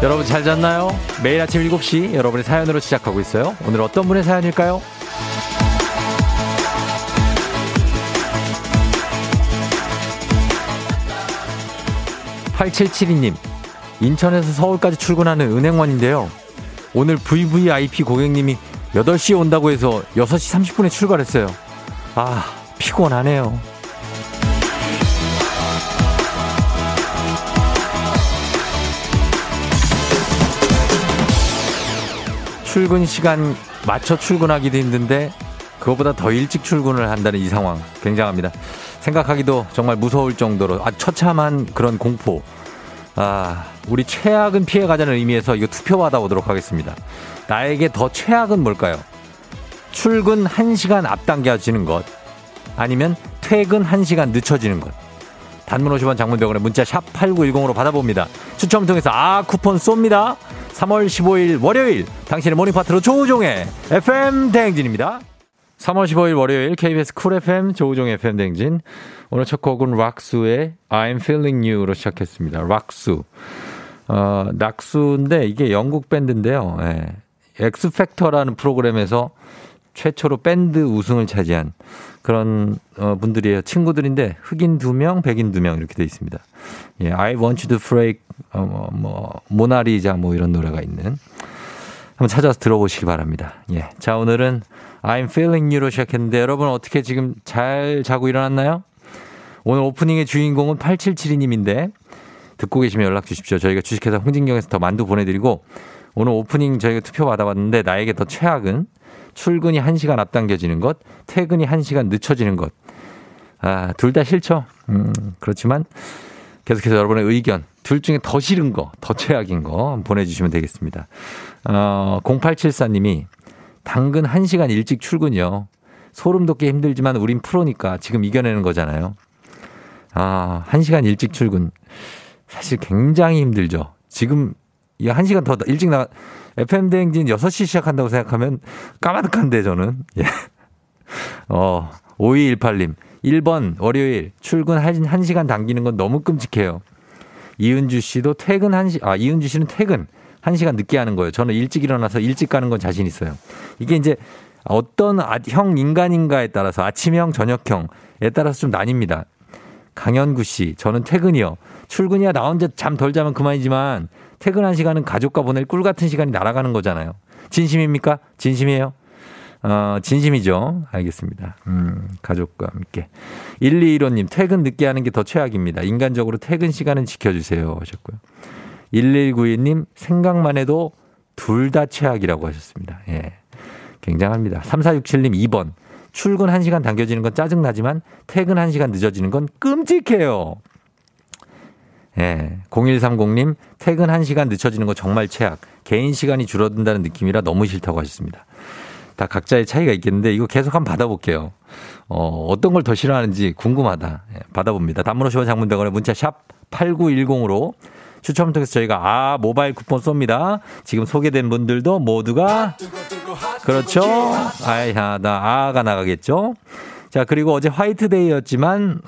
여러분 잘 잤나요? 매일 아침 7시 여러분의 사연으로 시작하고 있어요. 오늘 어떤 분의 사연일까요? 8772님, 인천에서 서울까지 출근하는 은행원인데요. 오늘 VVIP 고객님이 8시에 온다고 해서 6시 30분에 출발했어요. 아, 피곤하네요. 출근 시간 맞춰 출근하기도 힘든데 그거보다 더 일찍 출근을 한다는 이 상황 굉장합니다. 생각하기도 정말 무서울 정도로 처참한 그런 공포. 우리 최악은 피해가자는 의미에서 이거 투표 받아보도록 하겠습니다. 나에게 더 최악은 뭘까요? 출근 1시간 앞당겨지는 것, 아니면 퇴근 1시간 늦춰지는 것. 단문 50원, 장문 100원에 문자 샵 8910으로 받아봅니다. 추첨을 통해서 쿠폰 쏩니다. 3월 15일 월요일 당신의 모닝파트로 조우종의 FM 대행진입니다. 3월 15일 월요일 KBS 쿨 FM 조우종 FM 대행진. 오늘 첫 곡은 왁스의 I'm Feeling You로 시작했습니다. 왁스. 낙수인데 이게 영국 밴드인데요. 예. 엑스팩터라는 프로그램에서 최초로 밴드 우승을 차지한 그런 분들이에요. 친구들인데 흑인 2명, 백인 2명 이렇게 돼 있습니다. 예, I want you to break 모나리자 이런 노래가 있는. 한번 찾아서 들어보시기 바랍니다. 예. 자, 오늘은 I'm feeling you로 시작했는데 여러분 어떻게 지금 잘 자고 일어났나요? 오늘 오프닝의 주인공은 8772님인데 듣고 계시면 연락 주십시오. 저희가 주식회사 홍진경에서 더 만두 보내드리고, 오늘 오프닝 저희가 투표 받아봤는데 나에게 더 최악은 출근이 1시간 앞당겨지는 것, 퇴근이 1시간 늦춰지는 것. 둘 다 싫죠. 그렇지만 계속해서 여러분의 의견, 둘 중에 더 싫은 거, 더 최악인 거 보내주시면 되겠습니다. 0874님이 당근 1시간 일찍 출근이요. 소름 돋게 힘들지만 우린 프로니까 지금 이겨내는 거잖아요. 1시간 일찍 출근. 사실 굉장히 힘들죠. 지금 이 1시간 더 일찍 FM 대행진 6시 시작한다고 생각하면 까마득한데 저는. 예. 5218님. 1번 월요일 출근 1시간 당기는 건 너무 끔찍해요. 이은주 씨도 퇴근 1시, 이은주 씨는 퇴근 1시간 늦게 하는 거예요. 저는 일찍 일어나서 일찍 가는 건 자신 있어요. 이게 이제 어떤 형 인간인가에 따라서 아침형, 저녁형에 따라서 좀 나뉩니다. 강현구 씨, 저는 퇴근이요. 출근이야 나 혼자 잠 덜 자면 그만이지만 퇴근한 시간은 가족과 보낼 꿀 같은 시간이 날아가는 거잖아요. 진심입니까? 진심이에요? 진심이죠. 알겠습니다. 가족과 함께. 1215님, 퇴근 늦게 하는 게 더 최악입니다. 인간적으로 퇴근 시간은 지켜주세요 하셨고요. 1192님, 생각만 해도 둘 다 최악이라고 하셨습니다. 예. 굉장합니다. 3467님, 2번. 출근 1시간 당겨지는 건 짜증나지만 퇴근 1시간 늦어지는 건 끔찍해요. 예. 0130님, 퇴근 1시간 늦춰지는 거 정말 최악. 개인 시간이 줄어든다는 느낌이라 너무 싫다고 하셨습니다. 다 각자의 차이가 있겠는데 이거 계속 한번 받아볼게요. 어떤 걸 더 싫어하는지 궁금하다. 예, 받아봅니다. 단문호시원 장문병원의 문자 샵 8910으로 추첨을 통해서 저희가 모바일 쿠폰 쏩니다. 지금 소개된 분들도 모두가 그렇죠. 아가 나가겠죠. 자, 그리고 어제 화이트데이였지만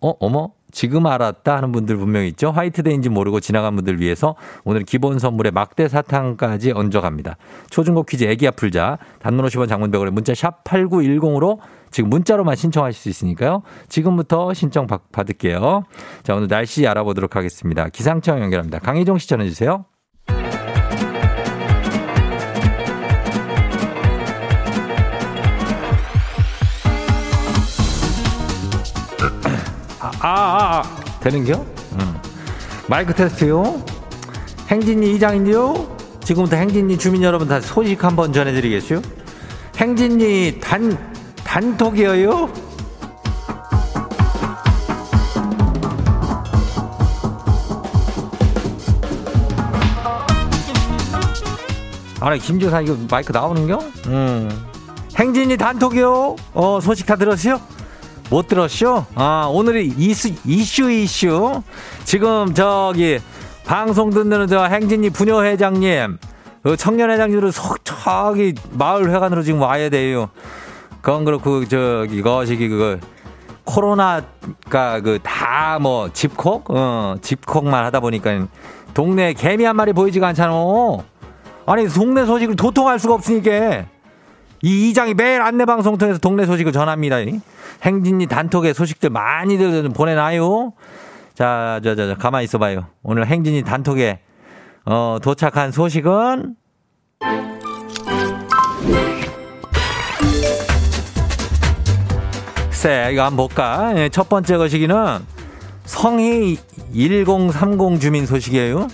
어머 지금 알았다 하는 분들 분명히 있죠. 화이트데이인지 모르고 지나간 분들 위해서 오늘 기본 선물에 막대 사탕까지 얹어갑니다. 초중고 퀴즈 애기야 풀자. 단문 50원 장문백원의 문자 샵 8910으로 지금 문자로만 신청하실 수 있으니까요. 지금부터 신청 받을게요. 자, 오늘 날씨 알아보도록 하겠습니다. 기상청 연결합니다. 강희종 씨 전해주세요. 되는겨? 마이크 테스트요. 행진이 이장인데요. 지금부터 행진이 주민 여러분 다 소식 한번 전해드리겠슈. 행진이 단톡이에요. 아니 김조사 이거 마이크 나오는겨? 행진이 단톡이요. 소식 다 들었어요? 못 들었쇼? 오늘의 이슈. 지금 저기 방송 듣는 저 행진이 부녀회장님, 그 청년회장님으로 저기 마을회관으로 지금 와야 돼요. 그건 그렇고 저기 거시기 그거 코로나가 그 다 집콕만 하다 보니까 동네에 개미 한 마리 보이지가 않잖아. 아니 동네 소식을 도통 알 수가 없으니까 이 이장이 매일 안내방송 통해서 동네 소식을 전합니다. 행진이 단톡에 소식들 많이들 보내놔요. 자, 가만히 있어봐요. 오늘 행진이 단톡에 도착한 소식은 이거 한번 볼까? 첫 번째 거시기는 성희 1030 주민 소식이에요.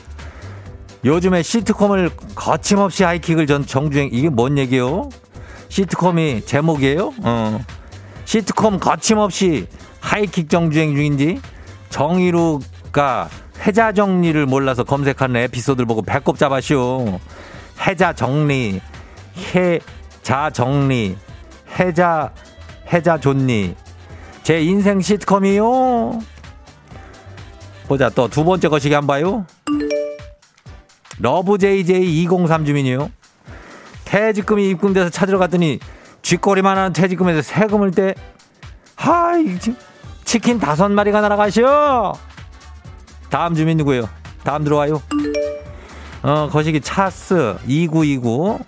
요즘에 시트콤을 거침없이 하이킥을 전 정주행. 이게 뭔 얘기요? 시트콤이 제목이에요? 시트콤 거침없이 하이킥 정주행 중인지 정의루가 회자정리를 몰라서 검색하는 에피소드를 보고 배꼽 잡아시오. 회자정리, 해자정리, 해자존니. 제 인생 시트콤이요. 보자, 또 두 번째 거시기 한번 봐요. 러브JJ203 주민이요. 퇴직금이 입금돼서 찾으러 갔더니 쥐꼬리만 하는 퇴직금에서 세금을 떼. 하이, 치킨 5마리가 날아가시오. 다음 주민 누구예요? 다음 들어와요. 거시기 차스 2929.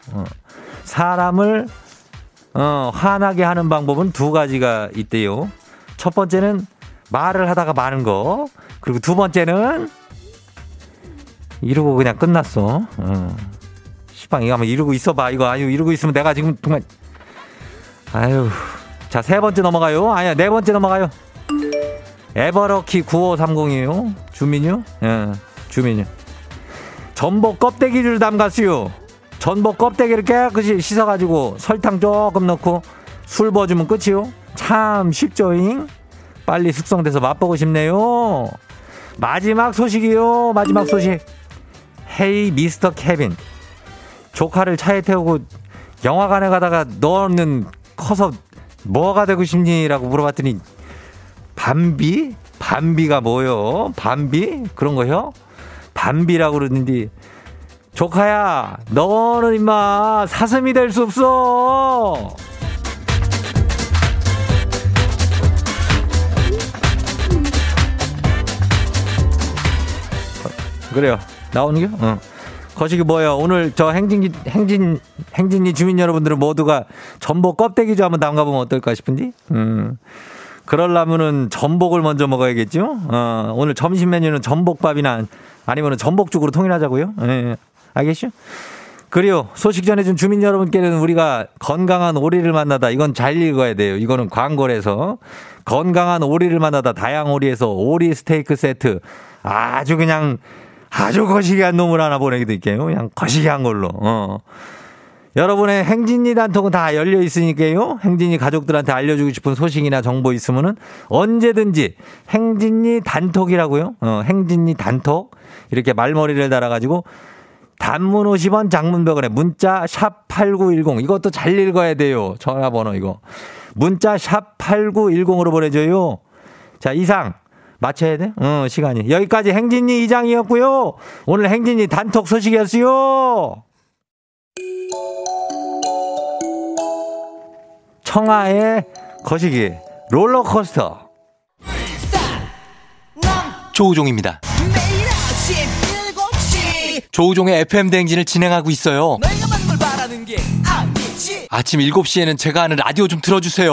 사람을 화나게 하는 방법은 두 가지가 있대요. 첫 번째는 말을 하다가 마는 거. 그리고 두 번째는 이러고 그냥 끝났어. 시방 이거 한번 이러고 있어봐. 이거 아유 이러고 있으면 내가 지금 정말 아유. 자, 세 번째 넘어가요. 아니야, 네 번째 넘어가요. 에버러키 9530이에요. 주민요? 예, 주민요. 전복 껍데기를 담갔어요. 전복 껍데기를 깨끗이 씻어가지고 설탕 조금 넣고 술 부어주면 끝이요. 참 쉽죠잉. 빨리 숙성돼서 맛보고 싶네요. 마지막 소식이요. 마지막 소식. 헤이 미스터 케빈. 조카를 차에 태우고 영화관에 가다가 너는 커서 뭐가 되고 싶니? 라고 물어봤더니 밤비? 밤비가 뭐요? 밤비? 그런 거요? 밤비라고 그러는데 조카야, 너는 임마 사슴이 될 수 없어. 그래요. 나오는겨? 응. 거시기 뭐예요? 오늘 저 행진이 주민 여러분들은 모두가 전복 껍데기 좀 한번 담가보면 어떨까 싶은데? 그러려면은 전복을 먼저 먹어야겠죠? 오늘 점심 메뉴는 전복밥이나 아니면 전복죽으로 통일하자고요? 예. 알겠죠? 그리고 소식 전해준 주민 여러분께는 우리가 건강한 오리를 만나다. 이건 잘 읽어야 돼요. 이거는 광고라서. 건강한 오리를 만나다 다양오리에서 오리 스테이크 세트. 아주 그냥 아주 거시기한 놈을 하나 보내드릴게요. 그냥 거시기한 걸로. 여러분의 행진이 단톡은 다 열려 있으니까요. 행진이 가족들한테 알려주고 싶은 소식이나 정보 있으면은 언제든지 행진이 단톡이라고요. 행진이 단톡 이렇게 말머리를 달아가지고 단문 50원, 장문 100원에 문자 샵 8910. 이것도 잘 읽어야 돼요. 전화번호 이거. 문자 샵 8910으로 보내줘요. 자, 이상. 맞춰야 돼? 시간이. 여기까지 행진이 이장이었고요. 오늘 행진이 단톡 소식이었어요. 청하의 거시기 롤러코스터. 조우종입니다. 매일 아침 7시 조우종의 FM 대행진을 진행하고 있어요. 내가 받는 걸 바라는 게 아니지. 아침 7시에는 제가 하는 라디오 좀 틀어주세요.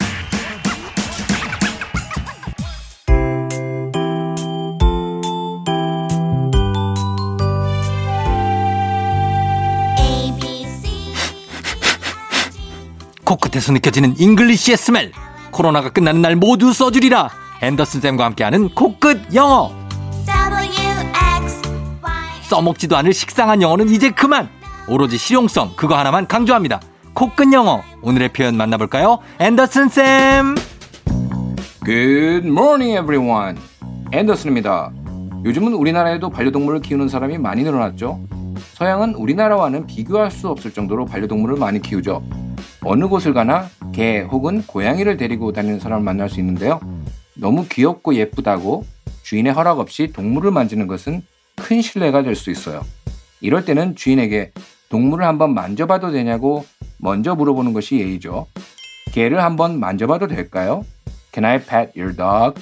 코끝에서 느껴지는 잉글리시의 스멜. 코로나가 끝나는 날 모두 써주리라. 앤더슨쌤과 함께하는 코끝 영어. 써먹지도 않을 식상한 영어는 이제 그만. 오로지 실용성 그거 하나만 강조합니다. 코끝 영어. 오늘의 표현 만나볼까요? 앤더슨쌤. Good morning everyone. 앤더슨입니다. 요즘은 우리나라에도 반려동물을 키우는 사람이 많이 늘어났죠. 서양은 우리나라와는 비교할 수 없을 정도로 반려동물을 많이 키우죠. 어느 곳을 가나 개 혹은 고양이를 데리고 다니는 사람을 만날 수 있는데요. 너무 귀엽고 예쁘다고 주인의 허락 없이 동물을 만지는 것은 큰 신뢰가 될 수 있어요. 이럴 때는 주인에게 동물을 한번 만져봐도 되냐고 먼저 물어보는 것이 예의죠. 개를 한번 만져봐도 될까요? Can I pet your dog?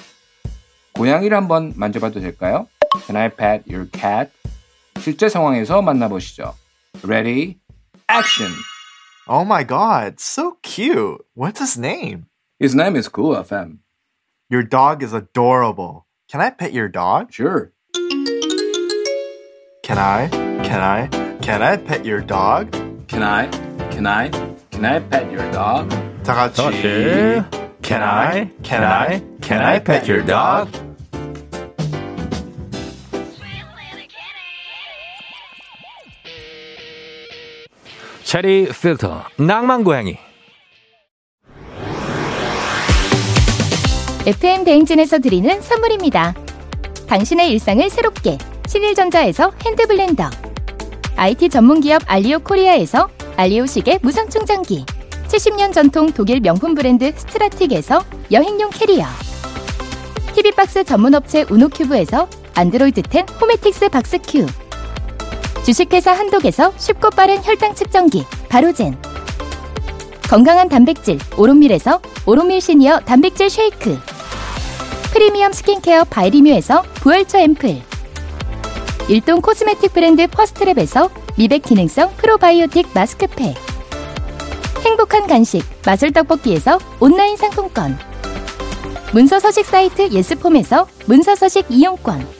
고양이를 한번 만져봐도 될까요? Can I pet your cat? 실제 상황에서 만나보시죠. Ready, action! Oh my god, so cute! What's his name? His name is Cool FM. Your dog is adorable. Can I pet your dog? Sure. Can I pet your dog? Can I pet your dog? 다 같이. Can I pet your dog? 체리 필터 낭만고양이. FM 대행진에서 드리는 선물입니다. 당신의 일상을 새롭게 신일전자에서 핸드블렌더, IT 전문기업 알리오 코리아에서 알리오 시계 무선 충전기, 70년 전통 독일 명품 브랜드 스트라틱에서 여행용 캐리어, TV박스 전문업체 우노큐브에서 안드로이드 10 호메틱스 박스큐, 주식회사 한독에서 쉽고 빠른 혈당 측정기 바로젠, 건강한 단백질 오론밀에서 오론밀 시니어 단백질 쉐이크, 프리미엄 스킨케어 바이리뮤에서 부활초 앰플, 일동 코스메틱 브랜드 퍼스트랩에서 미백 기능성 프로바이오틱 마스크팩, 행복한 간식 마술 떡볶이에서 온라인 상품권, 문서 서식 사이트 예스폼에서 문서 서식 이용권,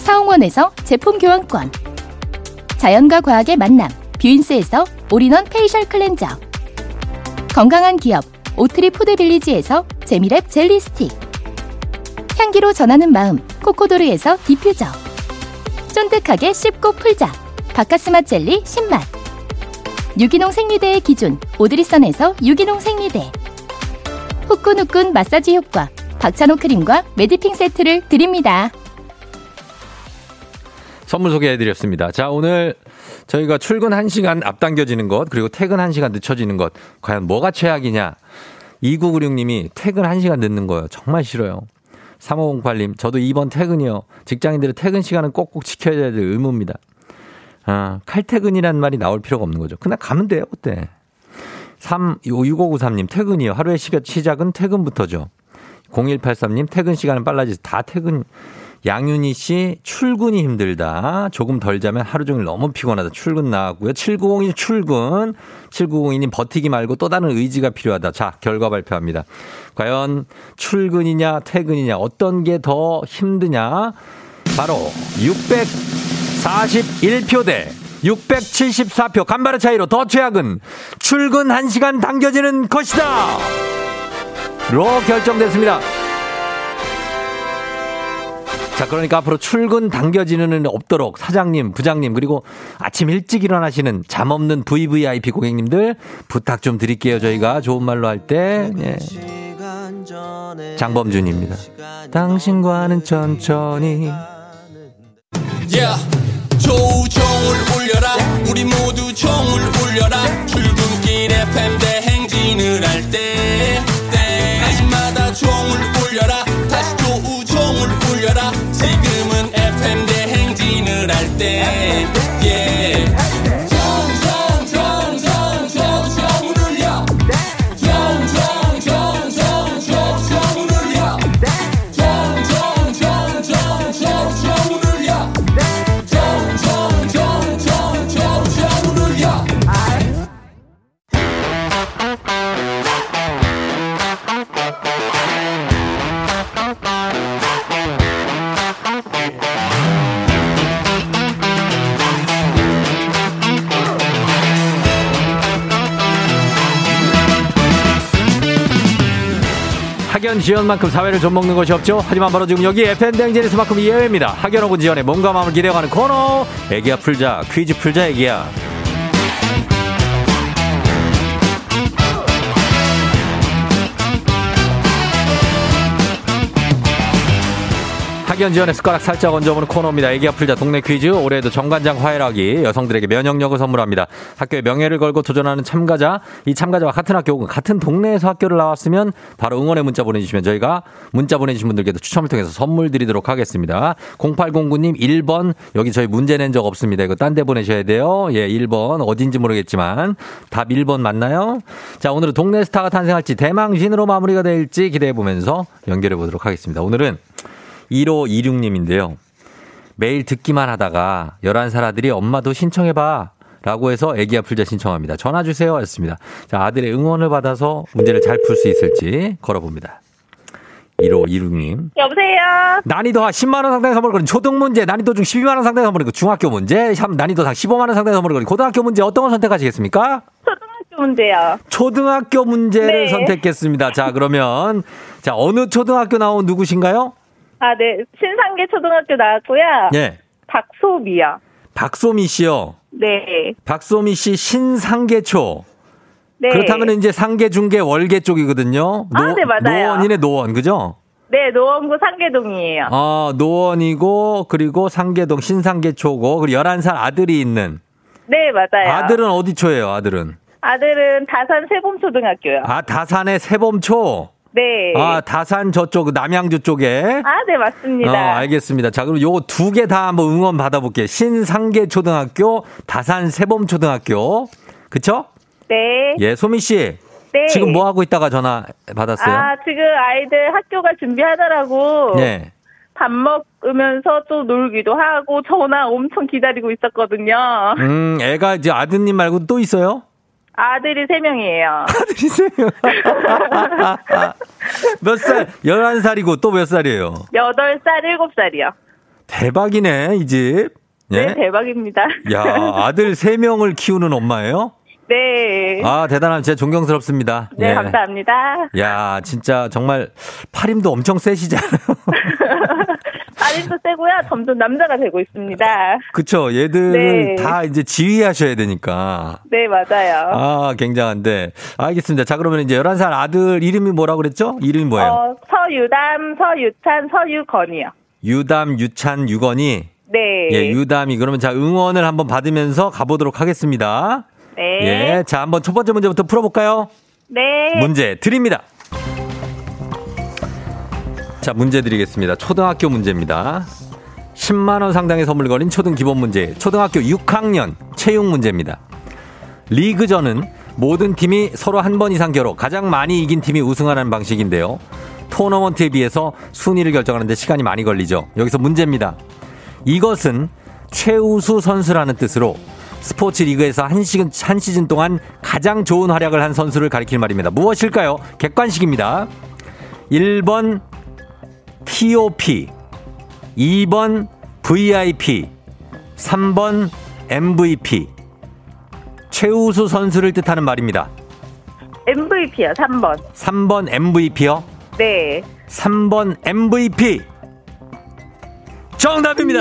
사홍원에서 제품 교환권, 자연과 과학의 만남 뷰인스에서 올인원 페이셜 클렌저, 건강한 기업 오트리 푸드빌리지에서 재미랩 젤리 스틱, 향기로 전하는 마음 코코도르에서 디퓨저, 쫀득하게 씹고 풀자 바카스마 젤리 신맛, 유기농 생리대의 기준 오드리선에서 유기농 생리대, 후끈후끈 마사지 효과 박찬호 크림과 메디핑 세트를 드립니다. 선물 소개해드렸습니다. 자, 오늘 저희가 출근 1시간 앞당겨지는 것, 그리고 퇴근 1시간 늦춰지는 것, 과연 뭐가 최악이냐. 2996님이 퇴근 1시간 늦는 거예요. 정말 싫어요. 3508님, 저도 2번 퇴근이요. 직장인들의 퇴근 시간은 꼭꼭 지켜야 될 의무입니다. 아, 칼퇴근이란 말이 나올 필요가 없는 거죠. 그날 가면 돼요, 그때. 6593님, 퇴근이요. 하루의 시작은 퇴근부터죠. 0183님, 퇴근 시간은 빨라지지. 다 퇴근. 양윤희 씨, 출근이 힘들다. 조금 덜 자면 하루 종일 너무 피곤하다. 출근 나왔고요. 7902님, 출근. 7902님, 버티기 말고 또 다른 의지가 필요하다. 자, 결과 발표합니다. 과연 출근이냐, 퇴근이냐, 어떤 게 더 힘드냐. 바로 641표 대 674표. 간발의 차이로 더 최악은 출근 1시간 당겨지는 것이다. 로 결정됐습니다. 자, 그러니까 앞으로 출근 당겨지는 일은 없도록 사장님, 부장님, 그리고 아침 일찍 일어나시는 잠 없는 VVIP 고객님들 부탁 좀 드릴게요. 저희가 좋은 말로 할 때. 예. 장범준입니다. 당신과는 천천히. Yeah. 조우종을 울려라. 우리 모두 종을 울려라. 출근길 FM 대행진을 할 때 때마다 종을 울려라. 다시 조우종을 울려라. 지금은 FM 대행진을 할 때 예. 종종종종종종을 울려. 학연 지연만큼 사회를 좀 먹는 것이 없죠. 하지만 바로 지금 여기 FM 대행진에서만큼 예외입니다. 학연 혹은 지연의 몸과 마음을 기대어가는 코너. 애기야 풀자, 퀴즈 풀자 애기야. 학연 지연의 숟가락 살짝 얹어보는 코너입니다. 애기야 풀자 동네 퀴즈. 올해에도 정관장 화해락이 여성들에게 면역력을 선물합니다. 학교에 명예를 걸고 도전하는 참가자, 이 참가자와 같은 학교 혹은 같은 동네에서 학교를 나왔으면 바로 응원의 문자 보내주시면 저희가 문자 보내주신 분들께도 추첨을 통해서 선물 드리도록 하겠습니다. 0809님 1번, 여기 저희 문제 낸 적 없습니다. 이거 딴 데 보내셔야 돼요. 예, 1번 어딘지 모르겠지만 답 1번 맞나요? 자, 오늘은 동네 스타가 탄생할지 대망신으로 마무리가 될지 기대해보면서 연결해보도록 하겠습니다. 오늘은 1526님인데요. 매일 듣기만 하다가 11살 아들이 엄마도 신청해봐 라고 해서 애기야 풀자 신청합니다. 전화주세요 했습니다. 자, 아들의 응원을 받아서 문제를 잘 풀 수 있을지 걸어봅니다. 1526님. 여보세요. 난이도 하 10만원 상당의 선물을 거는 초등문제, 난이도 중 12만원 상당의 선물을 거는 중학교 문제, 난이도 상 15만원 상당의 선물을 거는 고등학교 문제, 어떤 걸 선택하시겠습니까? 초등학교 문제요. 초등학교 문제를, 네, 선택했습니다. 자, 그러면 자, 어느 초등학교 나온 누구신가요? 아, 네. 신상계 초등학교 나왔고요. 네. 박소미요. 박소미 씨요? 네. 박소미 씨 신상계초. 네. 그렇다면 이제 상계, 중계, 월계 쪽이거든요. 아, 네, 맞아요. 노원이네, 노원. 그죠? 네, 노원구 상계동이에요. 아, 노원이고, 그리고 상계동, 신상계초고, 그리고 11살 아들이 있는. 네, 맞아요. 아들은 어디 초예요, 아들은? 아들은 다산 세범초등학교요. 아, 다산의 세범초? 네. 아, 다산 저쪽, 남양주 쪽에. 아, 네, 맞습니다. 아, 알겠습니다. 자, 그럼 요거 두 개 다 한번 응원 받아볼게요. 신상계 초등학교, 다산 세범 초등학교. 그쵸? 네. 예, 소미 씨. 네. 지금 뭐 하고 있다가 전화 받았어요? 아, 지금 아이들 학교가 준비하더라고. 네. 밥 먹으면서 또 놀기도 하고 전화 엄청 기다리고 있었거든요. 애가 이제 아드님 말고 또 있어요? 아들이 3명이에요. 아들이 3명. 몇 살? 11살이고 또 몇 살이에요? 8살, 7살이요. 대박이네, 이 집. 네, 네, 대박입니다. 야, 아들 3명을 키우는 엄마예요? 네. 아, 대단한, 진짜 존경스럽습니다. 네, 예. 감사합니다. 야, 진짜 정말 팔힘도 엄청 세시잖아요. 팔힘도 세고요. 점점 남자가 되고 있습니다. 그쵸. 얘들은, 네, 다 이제 지휘하셔야 되니까. 네, 맞아요. 아, 굉장한데. 알겠습니다. 자, 그러면 이제 11살 아들 이름이 뭐라고 그랬죠? 이름이 뭐예요? 서유담, 서유찬, 서유건이요. 유담, 유찬, 유건이? 네. 예, 유담이. 그러면 자, 응원을 한번 받으면서 가보도록 하겠습니다. 네. 예, 자, 한번 첫 번째 문제부터 풀어볼까요? 네. 문제 드립니다. 자, 문제 드리겠습니다. 초등학교 문제입니다. 10만 원 상당의 선물 걸린 초등 기본 문제, 초등학교 6학년 체육 문제입니다. 리그전은 모든 팀이 서로 한 번 이상 겨뤄 가장 많이 이긴 팀이 우승하는 방식인데요. 토너먼트에 비해서 순위를 결정하는데 시간이 많이 걸리죠. 여기서 문제입니다. 이것은 최우수 선수라는 뜻으로 스포츠 리그에서 한 시즌 동안 가장 좋은 활약을 한 선수를 가리킬 말입니다. 무엇일까요? 객관식입니다. 1번 TOP, 2번 VIP, 3번 MVP. 최우수 선수를 뜻하는 말입니다. MVP요. 3번. 3번 MVP요? 네. 3번 MVP. 정답입니다.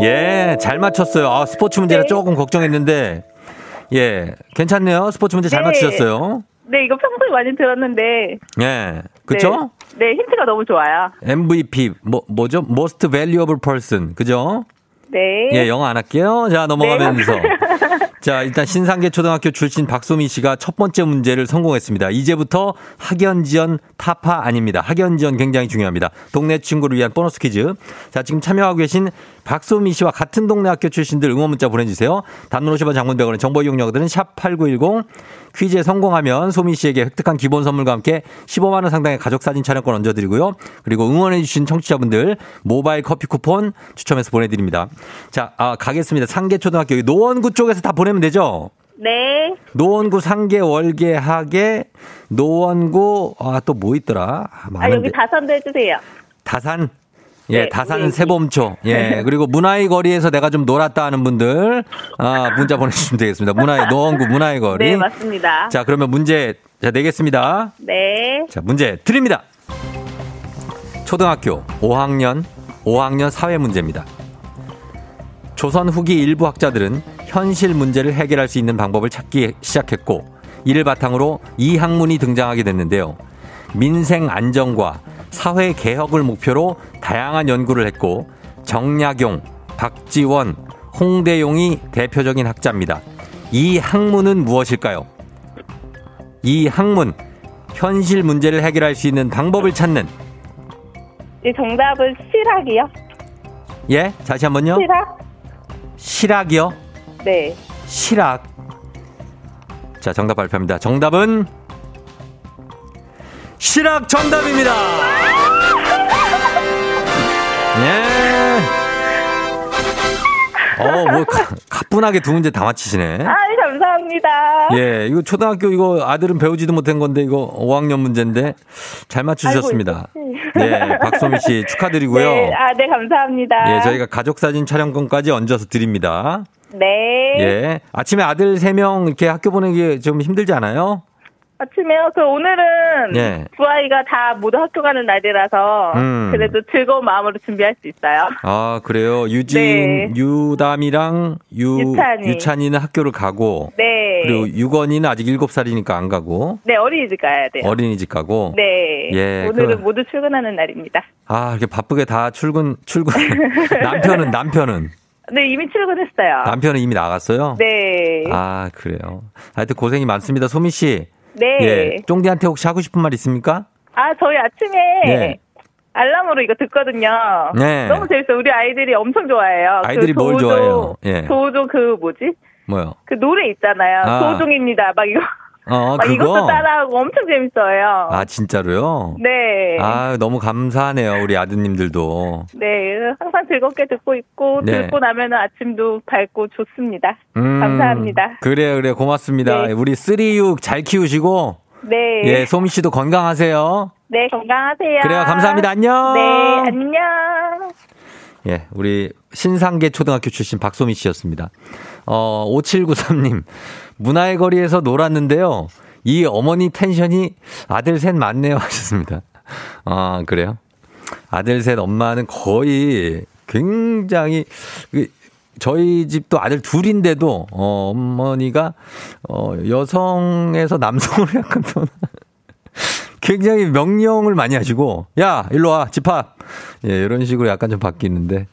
예, 잘 맞췄어요. 아, 스포츠 문제라, 네, 조금 걱정했는데, 예, 괜찮네요. 스포츠 문제 잘, 네, 맞추셨어요. 네, 이거 평소에 많이 들었는데. 예, 그쵸? 네, 네, 힌트가 너무 좋아요. MVP, 뭐죠? Most Valuable Person, 그죠? 네. 예, 영어 안 할게요. 자, 넘어가면서. 네. 자, 일단 신상계 초등학교 출신 박소민 씨가 첫 번째 문제를 성공했습니다. 이제부터 학연지연 타파 아닙니다. 학연지연 굉장히 중요합니다. 동네 친구를 위한 보너스 퀴즈. 자, 지금 참여하고 계신 박소민 씨와 같은 동네 학교 출신들 응원 문자 보내주세요. 단문 50원, 장문 100원의 정보 이용료들은 샵8910. 퀴즈에 성공하면 소민 씨에게 획득한 기본 선물과 함께 15만 원 상당의 가족사진 촬영권 얹어드리고요. 그리고 응원해 주신 청취자분들 모바일 커피 쿠폰 추첨해서 보내드립니다. 자, 아, 가겠습니다. 상계초등학교 노원구 쪽에서 다 보내면 되죠? 네. 노원구 상계, 월계, 하계, 노원구, 아, 또 뭐 있더라? 아, 많은데. 아, 여기 다산도 해주세요. 다산? 예, 네, 다산, 네, 세범초. 예, 그리고 문화의 거리에서 내가 좀 놀았다 하는 분들, 아, 문자 보내주시면 되겠습니다. 문화의, 노원구 문화의 거리. 네, 맞습니다. 자, 그러면 문제 자, 내겠습니다. 네. 자, 문제 드립니다. 초등학교 5학년 사회 문제입니다. 조선 후기 일부 학자들은 현실 문제를 해결할 수 있는 방법을 찾기 시작했고, 이를 바탕으로 이 학문이 등장하게 됐는데요. 민생 안정과 사회 개혁을 목표로 다양한 연구를 했고, 정약용, 박지원, 홍대용이 대표적인 학자입니다. 이 학문은 무엇일까요? 이 학문, 현실 문제를 해결할 수 있는 방법을 찾는. 이 정답은 실학이요? 예? 다시 한 번요. 실학? 실학이요? 네. 실학. 자, 정답 발표합니다. 정답은 실학 정답입니다. 예. 뭐 가뿐하게 두 문제 다 맞히시네. 아, 감사합니다. 예, 이거 초등학교 이거 아들은 배우지도 못한 건데 이거 5학년 문제인데 잘 맞추셨습니다. 네, 박소미 씨 축하드리고요. 네, 아, 네, 감사합니다. 예, 저희가 가족 사진 촬영권까지 얹어서 드립니다. 네. 예, 아침에 아들 3명 이렇게 학교 보내기 좀 힘들지 않아요? 아침에요? 그 오늘은 예. 두 아이가 다 모두 학교 가는 날이라서 그래도 즐거운 마음으로 준비할 수 있어요. 아, 그래요? 유진, 네. 유담이랑 유찬이는 학교를 가고, 네. 그리고 유건이는 아직 7살이니까 안 가고. 네, 어린이집 가야 돼요. 어린이집 가고. 네. 예, 오늘은 그럼, 모두 출근하는 날입니다. 아, 이렇게 바쁘게 다 출근. 남편은? 네, 이미 출근했어요. 남편은 이미 나갔어요? 네. 아, 그래요. 하여튼 고생이 많습니다, 소미 씨. 네. 예. 쫑디한테 혹시 하고 싶은 말 있습니까? 아, 저희 아침에 네. 알람으로 이거 듣거든요. 네. 너무 재밌어요. 우리 아이들이 엄청 좋아해요. 아이들이 그 뭘 좋아해요? 예. 조우종 그 뭐지? 뭐요? 그 노래 있잖아요. 아. 조우종입니다. 막 이거. 막 그거? 이것도 따라하고 엄청 재밌어요. 아, 진짜로요? 네. 아, 너무 감사하네요. 우리 아드님들도. 네. 항상 즐겁게 듣고 있고, 네. 듣고 나면 아침도 밝고 좋습니다. 감사합니다. 그래요. 고맙습니다. 네. 우리 3U 잘 키우시고. 네. 예, 소미 씨도 건강하세요. 네, 건강하세요. 그래요. 감사합니다. 안녕. 네, 안녕. 예, 우리 신상계 초등학교 출신 박소미 씨였습니다. 5793님. 문화의 거리에서 놀았는데요. 이 어머니 텐션이 아들 셋 맞네요 하셨습니다. 아, 그래요? 아들 셋 엄마는 거의 굉장히, 저희 집도 아들 둘인데도 어머니가 여성에서 남성으로 약간 굉장히 명령을 많이 하시고, 야, 일로 와, 집합. 예, 이런 식으로 약간 좀 바뀌는데.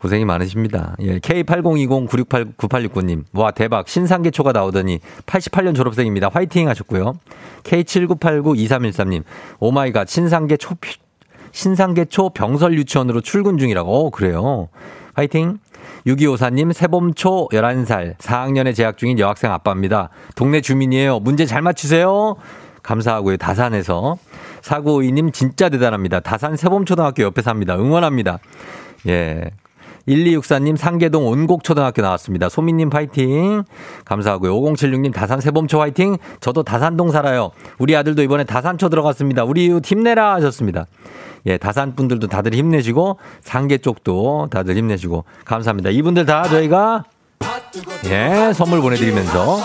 고생이 많으십니다. 예, K8020-968-9869님. 와, 대박. 신상계초가 나오더니 88년 졸업생입니다. 화이팅 하셨고요. K7989-2313님. 오마이갓. 신상계초 병설 유치원으로 출근 중이라고. 오, 그래요. 화이팅. 6254님. 세범초 11살. 4학년에 재학 중인 여학생 아빠입니다. 동네 주민이에요. 문제 잘 맞추세요. 감사하고요. 다산에서. 4952님. 진짜 대단합니다. 다산 세범초등학교 옆에 삽니다. 응원합니다. 예. 1264님 상계동 온곡초등학교 나왔습니다. 소민님 파이팅 감사하고요. 5076님 다산 세범초 파이팅. 저도 다산동 살아요. 우리 아들도 이번에 다산초 들어갔습니다. 우리 이웃 힘내라 하셨습니다. 예, 다산 분들도 다들 힘내시고 상계 쪽도 다들 힘내시고 감사합니다. 이분들 다 저희가 예 선물 보내드리면서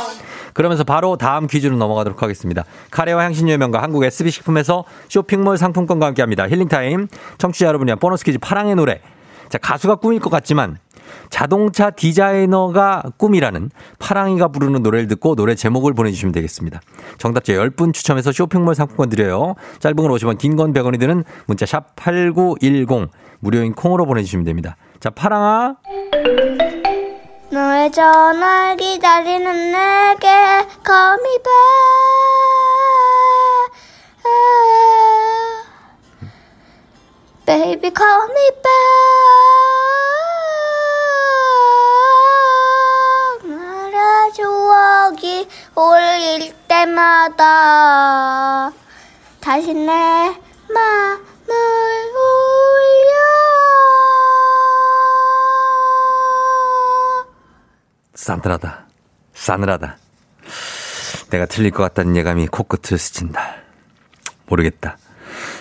그러면서 바로 다음 퀴즈로 넘어가도록 하겠습니다. 카레와 향신료의 명가 한국 SB 식품에서 쇼핑몰 상품권과 함께합니다. 힐링타임 청취자 여러분이 한 보너스 퀴즈 파랑의 노래. 자, 가수가 꿈일 것 같지만 자동차 디자이너가 꿈이라는 파랑이가 부르는 노래를 듣고 노래 제목을 보내주시면 되겠습니다. 정답자 10분 추첨해서 쇼핑몰 상품권 드려요. 짧은 건 50원, 긴 건 100원이 드는 문자 샵 8910 무료인 콩으로 보내주시면 됩니다. 자, 파랑아. 너의 전화를 기다리는 내게 Call me back Baby, call me back. 나라 추억이 울릴 때마다 다시 내 마음을 울려. 싸늘하다, 싸늘하다. 내가 틀릴 것 같다는 예감이 코끝을 스친다. 모르겠다.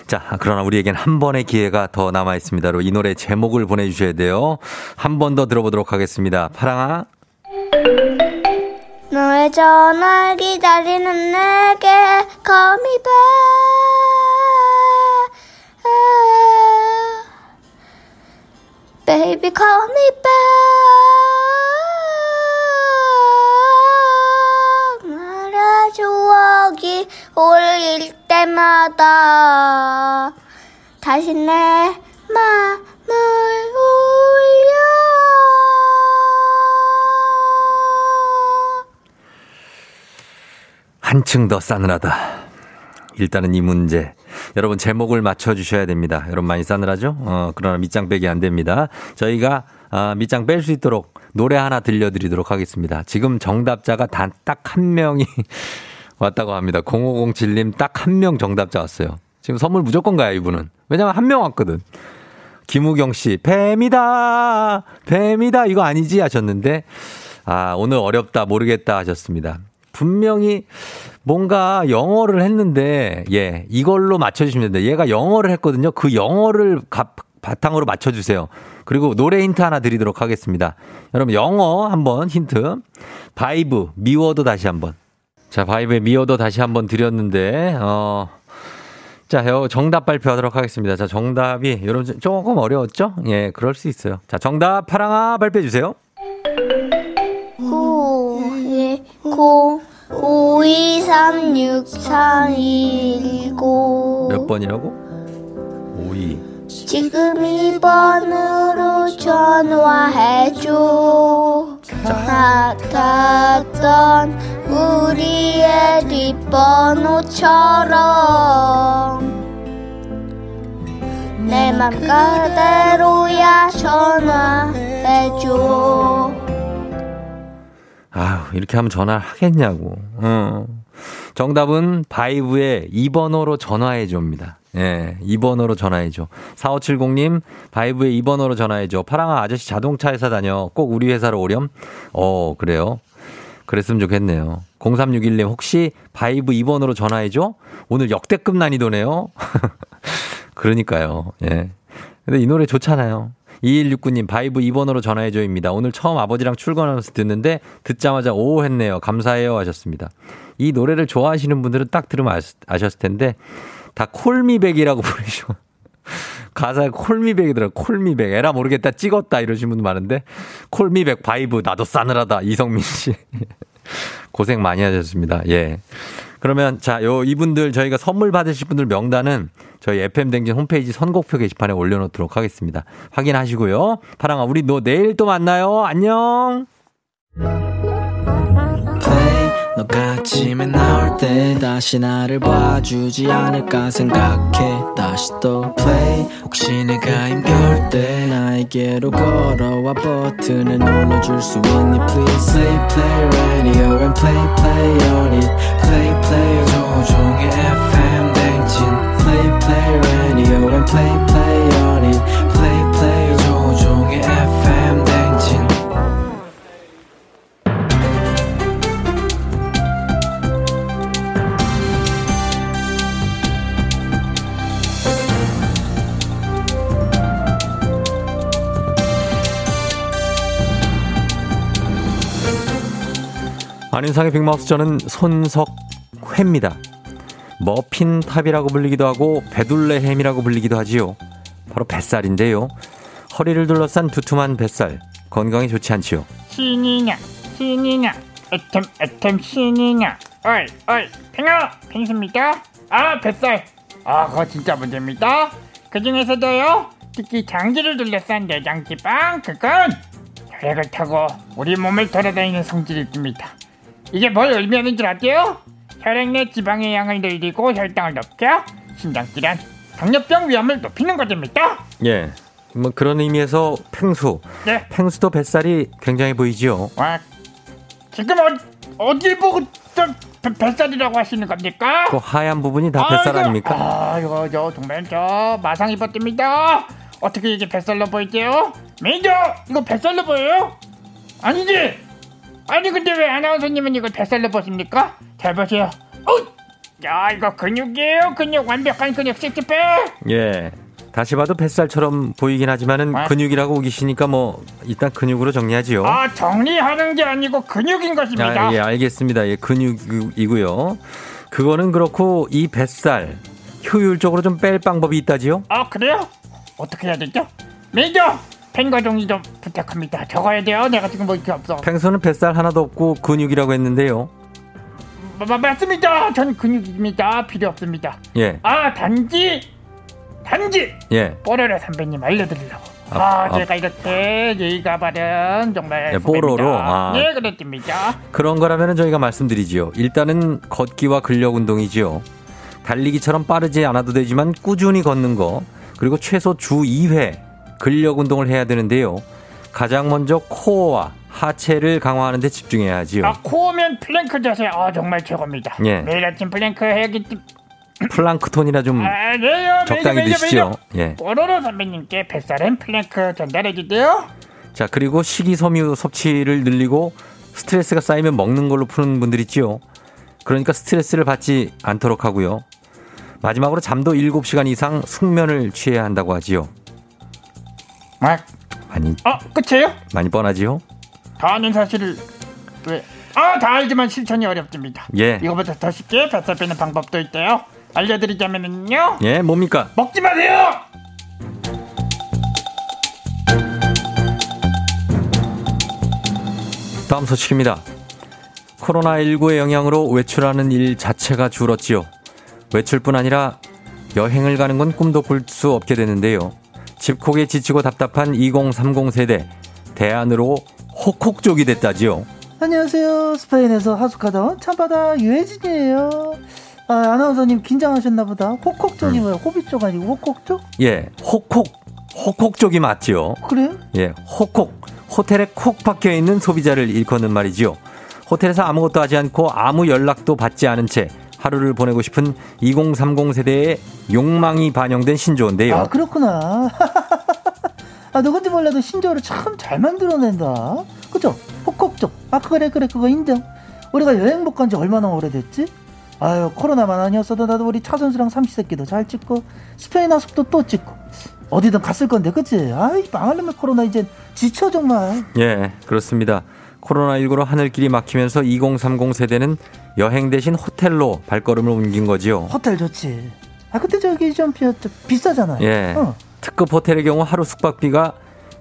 자, 그러나 우리에겐 한 번의 기회가 더 남아있습니다로 이 노래 제목을 보내주셔야 돼요. 한 번 더 들어보도록 하겠습니다. 파랑아. 너의 전화를 기다리는 내게 Call me back Baby call me back 나의 추억이 어울릴 때마다 다시 내 맘을 한층 더 싸늘하다. 일단은 이 문제. 여러분 제목을 맞춰주셔야 됩니다. 여러분 많이 싸늘하죠? 그러나 밑장 빼기 안 됩니다. 저희가 밑장 뺄 수 있도록 노래 하나 들려드리도록 하겠습니다. 지금 정답자가 단 딱 한 명이 왔다고 합니다. 0507님 딱 한 명 정답자 왔어요. 지금 선물 무조건 가요 이분은. 왜냐면 한 명 왔거든. 김우경 씨 뱀이다. 뱀이다 이거 아니지 하셨는데 오늘 어렵다 모르겠다 하셨습니다. 분명히 뭔가 영어를 했는데 이걸로 맞춰주시면 됩니다. 얘가 영어를 했거든요. 그 영어를 바탕으로 맞춰주세요. 그리고 노래 힌트 하나 드리도록 하겠습니다. 여러분 영어 한번 힌트. 바이브 미워도 다시 한번. 자 바이브의 미워도 다시 한번 드렸는데 자 정답 발표하도록 하겠습니다. 자 정답이 여러분 조금 어려웠죠? 예 그럴 수 있어요. 자 정답 파랑아 발표해 주세요. 052364219 몇 번이라고? 52 지금 2번으로 전화해줘 같았던 우리의 뒷번호처럼 내 맘 그대로야 전화해줘 이렇게 하면 전화를 하겠냐고. 정답은 바이브의 2번으로 전화해줘입니다. 예, 2번으로 전화해줘. 4570님, 바이브의 2번으로 전화해줘. 파랑아 아저씨 자동차 회사 다녀. 꼭 우리 회사로 오렴? 그래요. 그랬으면 좋겠네요. 0361님, 혹시 바이브 2번으로 전화해줘? 오늘 역대급 난이도네요. 그러니까요. 예. 근데 이 노래 좋잖아요. 2169님 바이브 2번으로 전화해줘입니다. 오늘 처음 아버지랑 출근하면서 듣는데 듣자마자 오 했네요. 감사해요 하셨습니다. 이 노래를 좋아하시는 분들은 딱 들으면 아셨을 텐데 다 콜미백이라고 부르시고 가사에 콜미백이더라고요. 콜미백 에라 모르겠다 찍었다 이러신 분도 많은데 콜미백 바이브 나도 싸늘하다 이성민씨 고생 많이 하셨습니다. 예. 그러면 자, 이분들 저희가 선물 받으실 분들 명단은 저희 FM 대행진 홈페이지 선곡표 게시판에 올려놓도록 하겠습니다. 확인하시고요. 파랑아 우리 너 내일 또 만나요. 안녕. 너가 아침에 나올 때 다시 나를 봐주지 않을까 생각해 다시 또 play 혹시 내가 힘겨울 때 나에게로 걸어와 버튼을 눌러줄 수 있니 please play play radio and play play on it play play 조종의 FM 댕진 play play radio and play play on it play play 조종의 FM 댕진 안윤상의 빅마우스 저는 손석회입니다. 머핀탑이라고 불리기도 하고 배둘레햄이라고 불리기도 하지요. 바로 뱃살인데요. 허리를 둘러싼 두툼한 뱃살. 건강에 좋지 않지요. 신이냐. 애템 신이냐. 어이. 펭수입니다. 뱃살. 그거 진짜 문제입니다. 그중에서도요. 특히 장기를 둘러싼 내장지방. 그건 혈액을 타고 우리 몸을 돌아다니는 성질이 있습니다. 이게 뭘 의미하는 줄 아세요? 혈액 내 지방의 양을 늘리고 혈당을 높여 신장질환, 당뇨병 위험을 높이는 것입니다. 예, 뭐 그런 의미에서 펭수, 네. 펭수도 뱃살이 굉장히 보이지요. 와, 지금 어디 보고 뱃살이라고 하시는 겁니까? 그 하얀 부분이 다 뱃살 아닙니까? 이거 정말 저 마상 입었습니다. 어떻게 이게 뱃살로 보이지요? 매니저, 이거 뱃살로 보여요? 아니지? 아니 근데 왜 아나운서님은 이걸 뱃살로 보십니까? 잘 보세요. 이거 근육이에요. 근육 완벽한 근육 식스팩. 예. 다시 봐도 뱃살처럼 보이긴 하지만은 근육이라고 우기시니까 뭐 일단 근육으로 정리하지요. 아, 정리하는 게 아니고 근육인 것입니다. 아, 예, 알겠습니다. 예, 근육이고요. 그거는 그렇고 이 뱃살 효율적으로 좀 뺄 방법이 있다지요? 아, 그래요? 어떻게 해야 되죠? 매겨! 펜과 종이 좀 부탁합니다. 적어야 돼요. 내가 지금 뭐 이렇게 없어. 펭수는 뱃살 하나도 없고 근육이라고 했는데요. 맞습니다. 전 근육입니다. 필요 없습니다. 예. 아, 단지. 예. 뽀로로 선배님 알려드리려고. 제가 이렇게 예의가 바른 정말. 예, 뽀로로. 예, 그렇습니다. 그런 거라면은 저희가 말씀드리지요. 일단은 걷기와 근력 운동이지요. 달리기처럼 빠르지 않아도 되지만 꾸준히 걷는 거. 그리고 최소 주 2회 근력 운동을 해야 되는데요. 가장 먼저 코어와 하체를 강화하는 데 집중해야 하지요. 아, 코어면 플랭크 자세. 아, 정말 최고입니다. 예. 매일 아침 플랭크 해야겠지. 플랑크톤이라 좀 적당히 드시죠. 예. 뽀로로 선배님께 뱃살은 플랭크 전달해주세요. 자, 그리고 식이섬유 섭취를 늘리고 스트레스가 쌓이면 먹는 걸로 푸는 분들 있지요. 그러니까 스트레스를 받지 않도록 하고요. 마지막으로 잠도 7시간 이상 숙면을 취해야 한다고 하지요. 끝이에요? 많이 뻔하지요? 다 아는 사실을 다 알지만 실천이 어렵습니다. 예. 이거보다 더 쉽게 뱃살 빼는 방법도 있대요. 알려드리자면요. 예, 뭡니까? 먹지 마세요. 다음 소식입니다. 코로나19의 영향으로 외출하는 일 자체가 줄었지요. 외출뿐 아니라 여행을 가는 건 꿈도 꿀 수 없게 되는데요. 집콕에 지치고 답답한 2030 세대 대안으로 혹혹족이 됐다지요. 안녕하세요. 스페인에서 하숙하던 참바다 유혜진이에요. 아, 아나운서님 긴장하셨나 보다. 혹혹족이 뭐예요? 호비족 아니고 혹혹족? 예, 혹혹족이 맞지요. 그래요? 예, 혹혹. 호텔에 콕 박혀있는 소비자를 일컫는 말이지요. 호텔에서 아무것도 하지 않고 아무 연락도 받지 않은 채 하루를 보내고 싶은 2030 세대의 욕망이 반영된 신조어인데요. 아, 그렇구나. 아, 누군지 몰라도 신조어를 참 잘 만들어낸다. 그죠? 혹혹족. 아, 그래 그거 인정. 우리가 여행 못 간 지 얼마나 오래됐지? 아유, 코로나만 아니었어도 나도 우리 차선수랑 삼시세끼도 잘 찍고 스페인 하숙도 또 찍고 어디든 갔을 건데, 그치? 아이, 망하려면 코로나 이제 지쳐 정말. 예, 그렇습니다. 코로나19로 하늘길이 막히면서 2030 세대는 여행 대신 호텔로 발걸음을 옮긴 거지요. 호텔 좋지. 아, 근데 저기 좀 비싸잖아요. 예. 특급 호텔의 경우 하루 숙박비가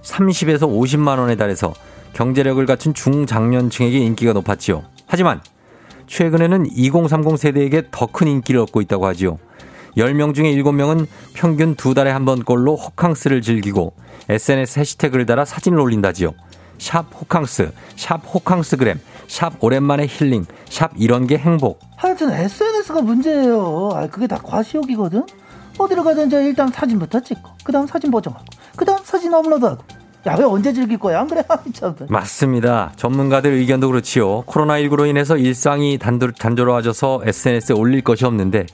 30에서 50만 원에 달해서 경제력을 갖춘 중장년층에게 인기가 높았지요. 하지만 최근에는 2030 세대에게 더 큰 인기를 얻고 있다고 하지요. 10명 중에 7명은 평균 2달에 한 번꼴로 호캉스를 즐기고 SNS 해시태그를 달아 사진을 올린다지요. 샵 호캉스, 샵 호캉스그램, 샵 오랜만에 힐링, 샵 이런 게 행복. 하여튼 SNS가 문제예요. 아, 그게 다 과시욕이거든. 어디로 가든 저 일단 사진부터 찍고, 그 다음 사진 보정하고, 그 다음 사진 업로드하고. 야, 왜 언제 즐길 거야? 안 그래? 맞습니다. 전문가들 의견도 그렇지요. 코로나19로 인해서 일상이 단조로워져서 SNS에 올릴 것이 없는데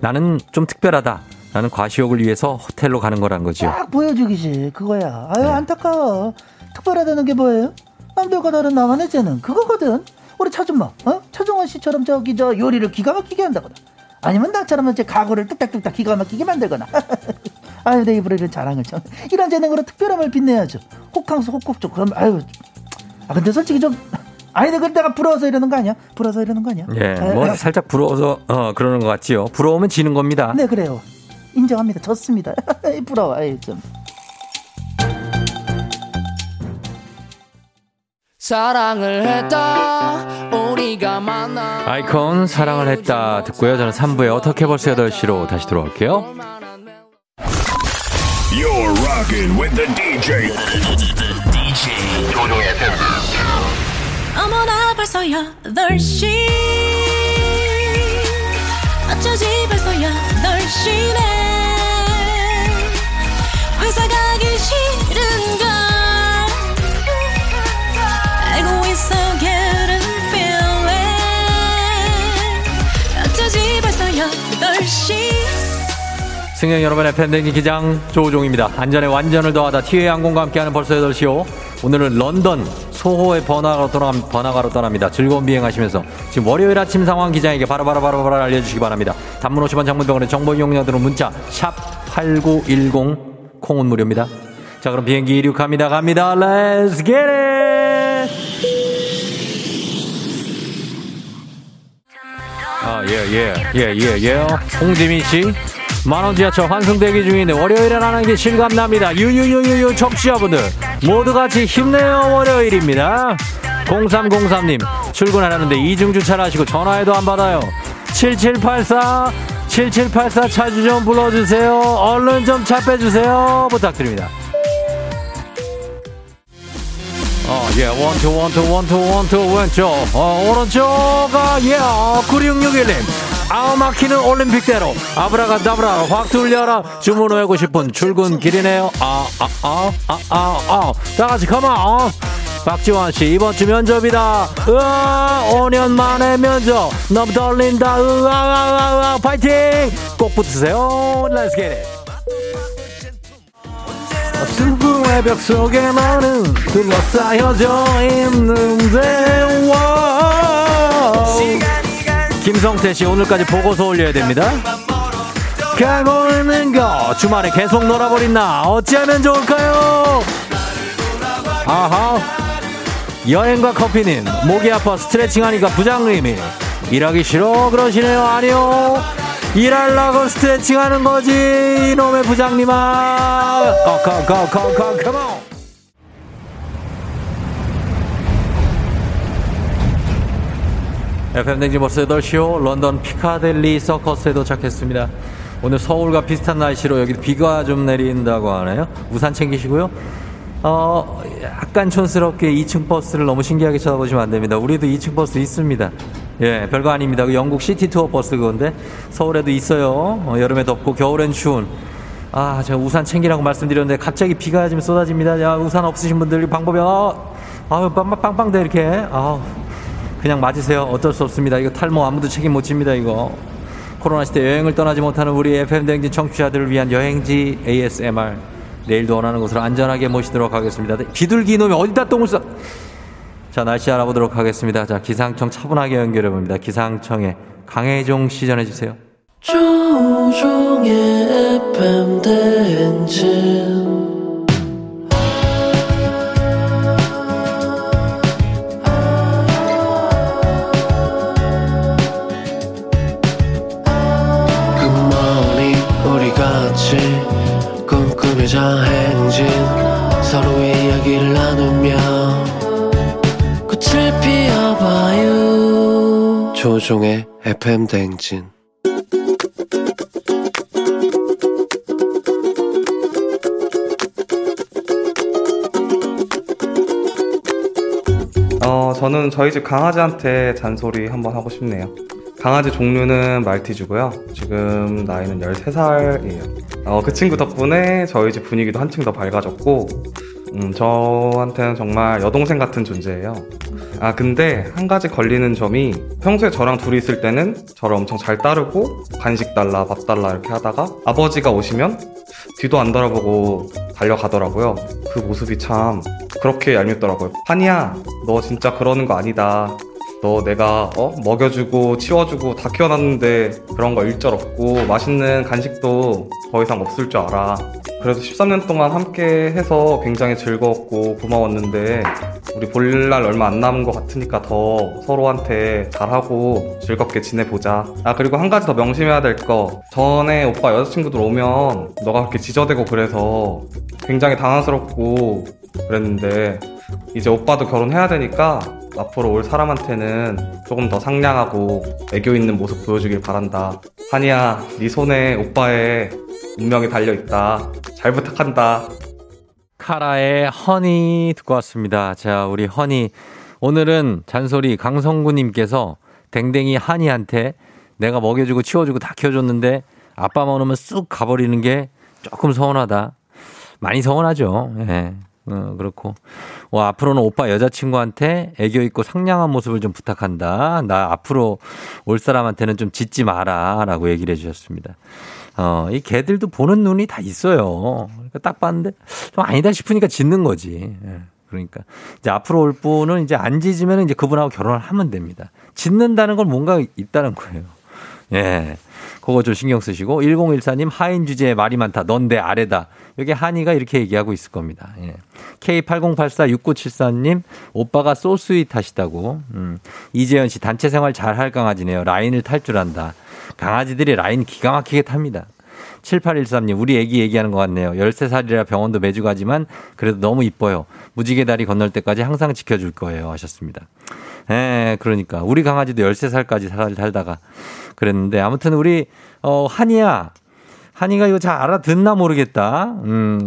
나는 좀 특별하다. 나는 과시욕을 위해서 호텔로 가는 거란 거죠. 딱 보여주기지. 그거야. 아유, 네. 안타까워. 특별하다는 게 뭐예요? 남들과 다른 나만의 재능, 그거거든. 우리 차준마, 차종원 씨처럼 저기 저 요리를 기가 막히게 한다거나, 아니면 나처럼 이제 가구를 뚝딱뚝딱 기가 막히게 만들거나. 아유, 내 입으로 이런 자랑을 참. 이런 재능으로 특별함을 빛내야죠. 혹캉스, 혹곡족. 그럼 아유. 아, 근데 솔직히 좀. 아니, 내가 부러워서 이러는 거 아니야? 예, 뭐 살짝 부러워서 그러는 것 같지요. 부러우면 지는 겁니다. 네, 그래요. 인정합니다. 졌습니다. 부러워. 아유, 좀. 사랑을 했다 우리가 만나 아이콘 사랑을 했다 듣고요. 저는 3부에 어떻게 벌써 8시로 다시 돌아올게요. You're rocking with the DJ. 어머나 벌써 8시 어쩌지 벌써 8시네 회사 가기 싫은가 승객 여러분의 팬데믹 기장 조우종입니다. 안전에 완전을 더하다 티웨이 항공과 함께하는 벌써 8시요. 오늘은 런던 소호의 번화가로 떠납니다. 즐거운 비행하시면서 지금 월요일 아침 상황 기장에게 바로바로 알려주시기 바랍니다. 단문 50원 장문병원의 정보 이용료들은 문자 샵 8910 콩은 무료입니다. 자, 그럼 비행기 이륙 갑니다. Let's get it! 예. 홍지민 씨, 만원 지하철 환승 대기 중인데 월요일엔 하는 게 실감납니다. 유유유유유 청취자분들 모두 같이 힘내요. 월요일입니다. 0303님, 출근하라는데 이중주차를 하시고 전화해도 안 받아요. 7784 차주 좀 불러주세요. 얼른 좀 차 빼주세요. 부탁드립니다. 예, 원투, 왼쪽, 오른쪽아, 예, 9661님. 아우, 막히는 올림픽대로, 아브라가다브라, 확 돌려라, 주문 외고 싶은 출근길이네요. 다 같이 가마, 박지환씨, 이번주 면접이다. 으아, 5년 만에 면접. 너무 떨린다. 으아, 파이팅! 꼭 붙으세요. Let's get it. 슬픔의 벽 속에 나는 둘러싸여져 있는데 김성태씨, 오늘까지 보고서 올려야 됩니다. 가고 있는 거 주말에 계속 놀아버린 나 어찌하면 좋을까요? 아하, 여행과 커피님, 목이 아파 스트레칭하니까 부장님이 일하기 싫어 그러시네요. 아니요, 일하려고 스트레칭 하는 거지, 이놈의 부장님아. Come on. FM 대행진 벌써 8시요. 런던 피카델리 서커스에 도착했습니다. 오늘 서울과 비슷한 날씨로 여기 비가 좀 내린다고 하네요. 우산 챙기시고요. 약간 촌스럽게 2층 버스를 너무 신기하게 쳐다보시면 안 됩니다. 우리도 2층 버스 있습니다. 예, 별거 아닙니다. 그 영국 시티 투어 버스 그건데 서울에도 있어요. 여름에 덥고 겨울엔 추운. 아, 제가 우산 챙기라고 말씀드렸는데 갑자기 비가 좀 쏟아집니다. 야, 우산 없으신 분들 방법이 빵빵돼 이렇게. 그냥 맞으세요. 어쩔 수 없습니다. 이거 탈모 아무도 책임 못 집니다, 이거. 코로나 시대 여행을 떠나지 못하는 우리 FM 대행진 청취자들을 위한 여행지 ASMR. 내일도 원하는 곳으로 안전하게 모시도록 하겠습니다. 비둘기 이놈이 어디다 똥을 싸. 자, 날씨 알아보도록 하겠습니다. 자, 기상청 차분하게 연결해 봅니다. 기상청에 강혜종 씨 전해주세요. 조우종의 FM 대행진. 굿모닝, 우리 같이 꿈꾸며자 행진, 서로의 이야기를 나누며 피어봐요. 조종의 FM 대행진. 저는 저희 집 강아지한테 잔소리 한번 하고 싶네요. 강아지 종류는 말티즈고요. 지금 나이는 13살이에요. 그 친구 덕분에 저희 집 분위기도 한층 더 밝아졌고, 저한테는 정말 여동생 같은 존재예요. 아, 근데 한 가지 걸리는 점이, 평소에 저랑 둘이 있을 때는 저를 엄청 잘 따르고 간식 달라 밥 달라 이렇게 하다가 아버지가 오시면 뒤도 안 돌아보고 달려가더라고요. 그 모습이 참 그렇게 얄밉더라고요. 파니야, 너 진짜 그러는 거 아니다. 너 내가 먹여주고 치워주고 다 키워놨는데 그런 거 일절 없고 맛있는 간식도 더 이상 없을 줄 알아. 그래도 13년 동안 함께 해서 굉장히 즐거웠고 고마웠는데 우리 볼 날 얼마 안 남은 것 같으니까 더 서로한테 잘하고 즐겁게 지내보자. 아, 그리고 한 가지 더 명심해야 될 거, 전에 오빠 여자친구들 오면 너가 그렇게 지저대고 그래서 굉장히 당황스럽고 그랬는데 이제 오빠도 결혼해야 되니까 앞으로 올 사람한테는 조금 더 상냥하고 애교 있는 모습 보여주길 바란다. 하니야, 네 손에 오빠의 운명이 달려있다. 잘 부탁한다. 카라의 허니 듣고 왔습니다. 자, 우리 허니, 오늘은 잔소리 강성구님께서 댕댕이 하니한테 내가 먹여주고 치워주고 다 키워줬는데 아빠만 오면 쑥 가버리는 게 조금 서운하다. 많이 서운하죠. 네. 그렇고. 앞으로는 오빠 여자친구한테 애교 있고 상냥한 모습을 좀 부탁한다. 나 앞으로 올 사람한테는 좀 짖지 마라. 라고 얘기를 해주셨습니다. 이 개들도 보는 눈이 다 있어요. 그러니까 딱 봤는데 좀 아니다 싶으니까 짖는 거지. 예. 그러니까 이제 앞으로 올 분은 이제 안 짖으면 이제 그분하고 결혼을 하면 됩니다. 짖는다는 건 뭔가 있다는 거예요. 예. 그거 좀 신경 쓰시고 1014님 하인 주제에 말이 많다. 넌 내 아래다. 여기 한이가 이렇게 얘기하고 있을 겁니다. 예. K80846974님 오빠가 소스윗하시다고. 이재현 씨 단체 생활 잘할 강아지네요. 라인을 탈 줄 안다. 강아지들이 라인 기가 막히게 탑니다. 7813님 우리 애기 얘기하는 것 같네요. 13살이라 병원도 매주 가지만 그래도 너무 이뻐요. 무지개 다리 건널 때까지 항상 지켜줄 거예요 하셨습니다. 예, 그러니까 우리 강아지도 13살까지 살다가 그랬는데 아무튼 우리 한이가 이거 잘 알아듣나 모르겠다.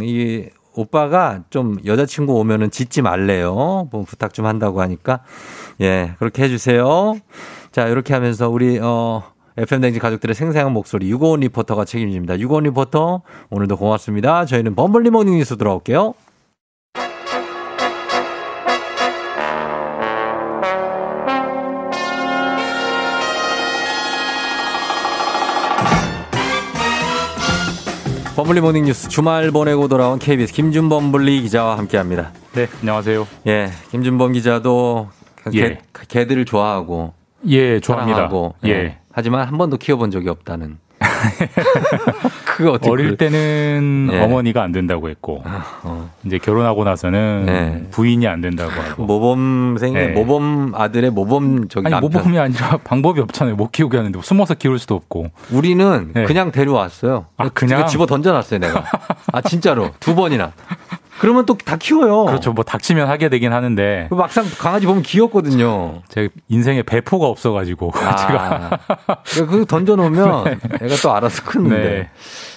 이 오빠가 좀 여자친구 오면은 짖지 말래요. 뭐 부탁 좀 한다고 하니까 예 그렇게 해주세요. 자 이렇게 하면서 우리 FM댕진 가족들의 생생한 목소리 유고원 리포터가 책임집니다. 유고원 리포터 오늘도 고맙습니다. 저희는 범블리 모닝 뉴스 돌아올게요. 범블리 모닝 뉴스 주말 보내고 돌아온 KBS 김준범 블리 기자와 함께합니다. 네, 안녕하세요. 예, 김준범 기자도 개들을 좋아하고 예, 좋아합니다. 사랑하고, 예. 하지만 한 번도 키워본 적이 없다는. 그거 어떻게 어릴 때는 예. 어머니가 안 된다고 했고 이제 결혼하고 나서는 예. 부인이 안 된다고 하고 모범생 예. 모범 아들의 모범 저기 아니 남편. 모범이 아니라 방법이 없잖아요. 못 키우게 하는데 숨어서 키울 수도 없고 우리는 예. 그냥 데려왔어요. 아 그냥 집어 던져놨어요 내가. 아 진짜로 2번이나. 그러면 또 다 키워요. 그렇죠. 뭐 닥치면 하게 되긴 하는데. 막상 강아지 보면 귀엽거든요. 제 인생에 배포가 없어가지고. 아, 제가. 그거 던져놓으면 애가 또 알아서 크는데. 네.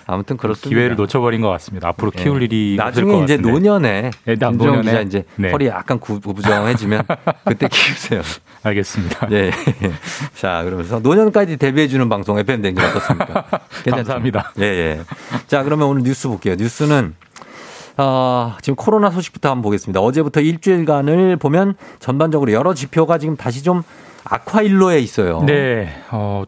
아무튼 그렇습니다. 기회를 놓쳐버린 것 같습니다. 앞으로 키울 네. 일이 없을 것 같은데. 나중에 이제 노년에. 네, 김정은 기자 이제 네. 허리 약간 구부정해지면 그때 키우세요. 알겠습니다. 네. 자, 그러면서 노년까지 데뷔해주는 방송 FM 댕기는 어떻습니까? 감사합니다. 예, 예. 자, 그러면 오늘 뉴스 볼게요. 뉴스는 지금 코로나 소식부터 한번 보겠습니다. 어제부터 일주일간을 보면 전반적으로 여러 지표가 지금 다시 좀 악화일로에 있어요. 네.